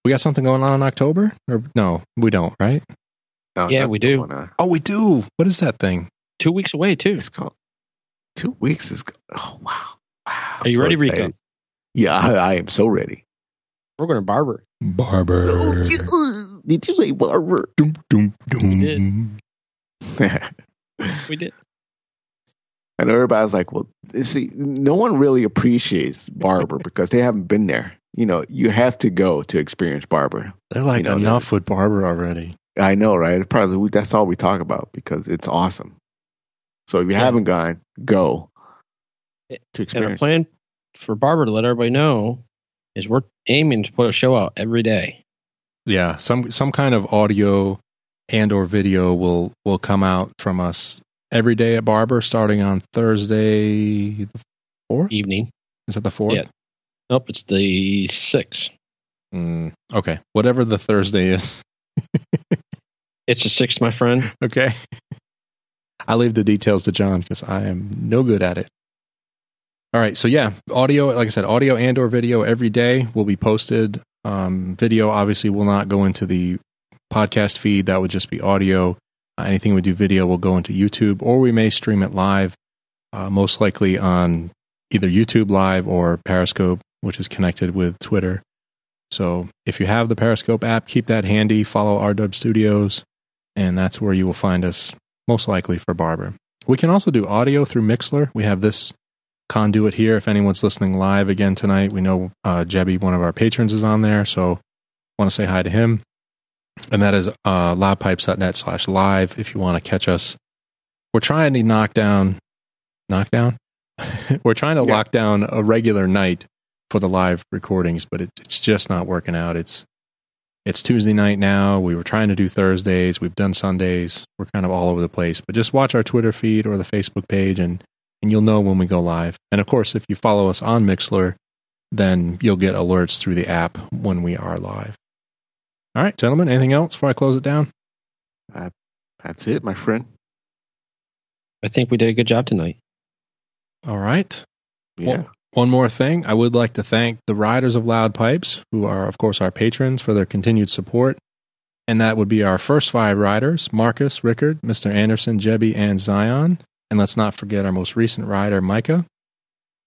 we got something going on in October? Or no, we don't, right? No, yeah, we do. Oh, we do. What is that thing? 2 weeks away, too. It's called 2 weeks. Oh, wow. Are you ready, Rico? Yeah, I am so ready. We're going to barber. Barber. Did you say barber? Doom, doom, doom. We did. And everybody's like, well, see, no one really appreciates Barber because they haven't been there. You know, you have to go to experience Barber. They're like, you know, enough with Barber already. I know, right? Probably that's all we talk about because it's awesome. So if you haven't gone, go to experience. And our plan for Barber to let everybody know is we're aiming to put a show out every day. Yeah, some kind of audio and or video will come out from us every day at Barber, starting on Thursday the 4th? Evening. Is that the 4th? Yeah. Nope, it's the 6th. Okay, whatever the Thursday is. It's the 6th, my friend. Okay. I leave the details to John because I am no good at it. All right, so yeah, audio, like I said, audio and or video every day will be posted. Video obviously will not go into the podcast feed. That would just be audio. Anything we do video will go into YouTube, or we may stream it live, most likely on either YouTube Live or Periscope, which is connected with Twitter. So if you have the Periscope app, keep that handy. Follow RW Studios, and that's where you will find us most likely for Barber. We can also do audio through Mixlr. We have this conduit here. If anyone's listening live again tonight, we know Jebby, one of our patrons, is on there, so want to say hi to him. And that is loudpipes.net/live if you want to catch us. We're trying to knock down? We're trying to lock down a regular night for the live recordings, but it's just not working out. It's Tuesday night now. We were trying to do Thursdays. We've done Sundays. We're kind of all over the place. But just watch our Twitter feed or the Facebook page, and you'll know when we go live. And, of course, if you follow us on Mixlr, then you'll get alerts through the app when we are live. All right, gentlemen, anything else before I close it down? That's it, my friend. I think we did a good job tonight. All right. Yeah. One more thing. I would like to thank the Riders of Loud Pipes, who are, of course, our patrons, for their continued support. And that would be our first 5 riders, Marcus, Rickard, Mr. Anderson, Jebby, and Zion. And let's not forget our most recent rider, Micah.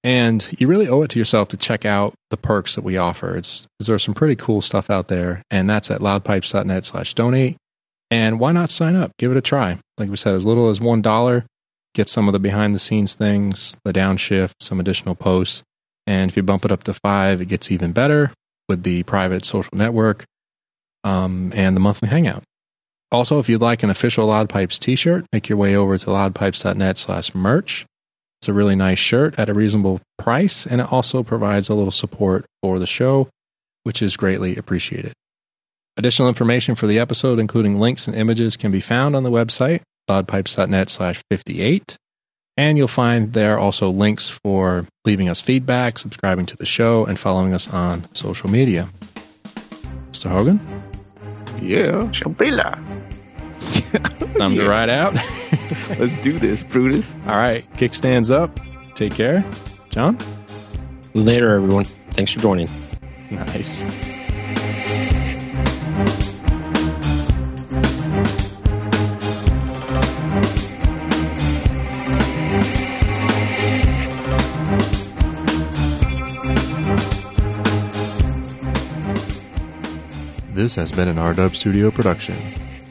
And you really owe it to yourself to check out the perks that we offer. There's some pretty cool stuff out there, and that's at loudpipes.net/donate. And why not sign up? Give it a try. Like we said, as little as $1, get some of the behind-the-scenes things, the downshift, some additional posts. And if you bump it up to $5, it gets even better with the private social network and the monthly hangout. Also, if you'd like an official Loud Pipes t-shirt, make your way over to loudpipes.net/merch. It's a really nice shirt at a reasonable price, and it also provides a little support for the show, which is greatly appreciated. Additional information for the episode, including links and images, can be found on the website, loudpipes.net/58. And you'll find there also links for leaving us feedback, subscribing to the show, and following us on social media. Mr. Hogan? Yeah. Champilla. Time to ride out. Let's do this, Brutus. All right. Kickstands up. Take care. John? Later, everyone. Thanks for joining. Nice. This has been an RW Studio production.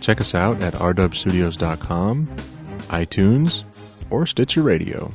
Check us out at rwstudios.com, iTunes, or Stitcher Radio.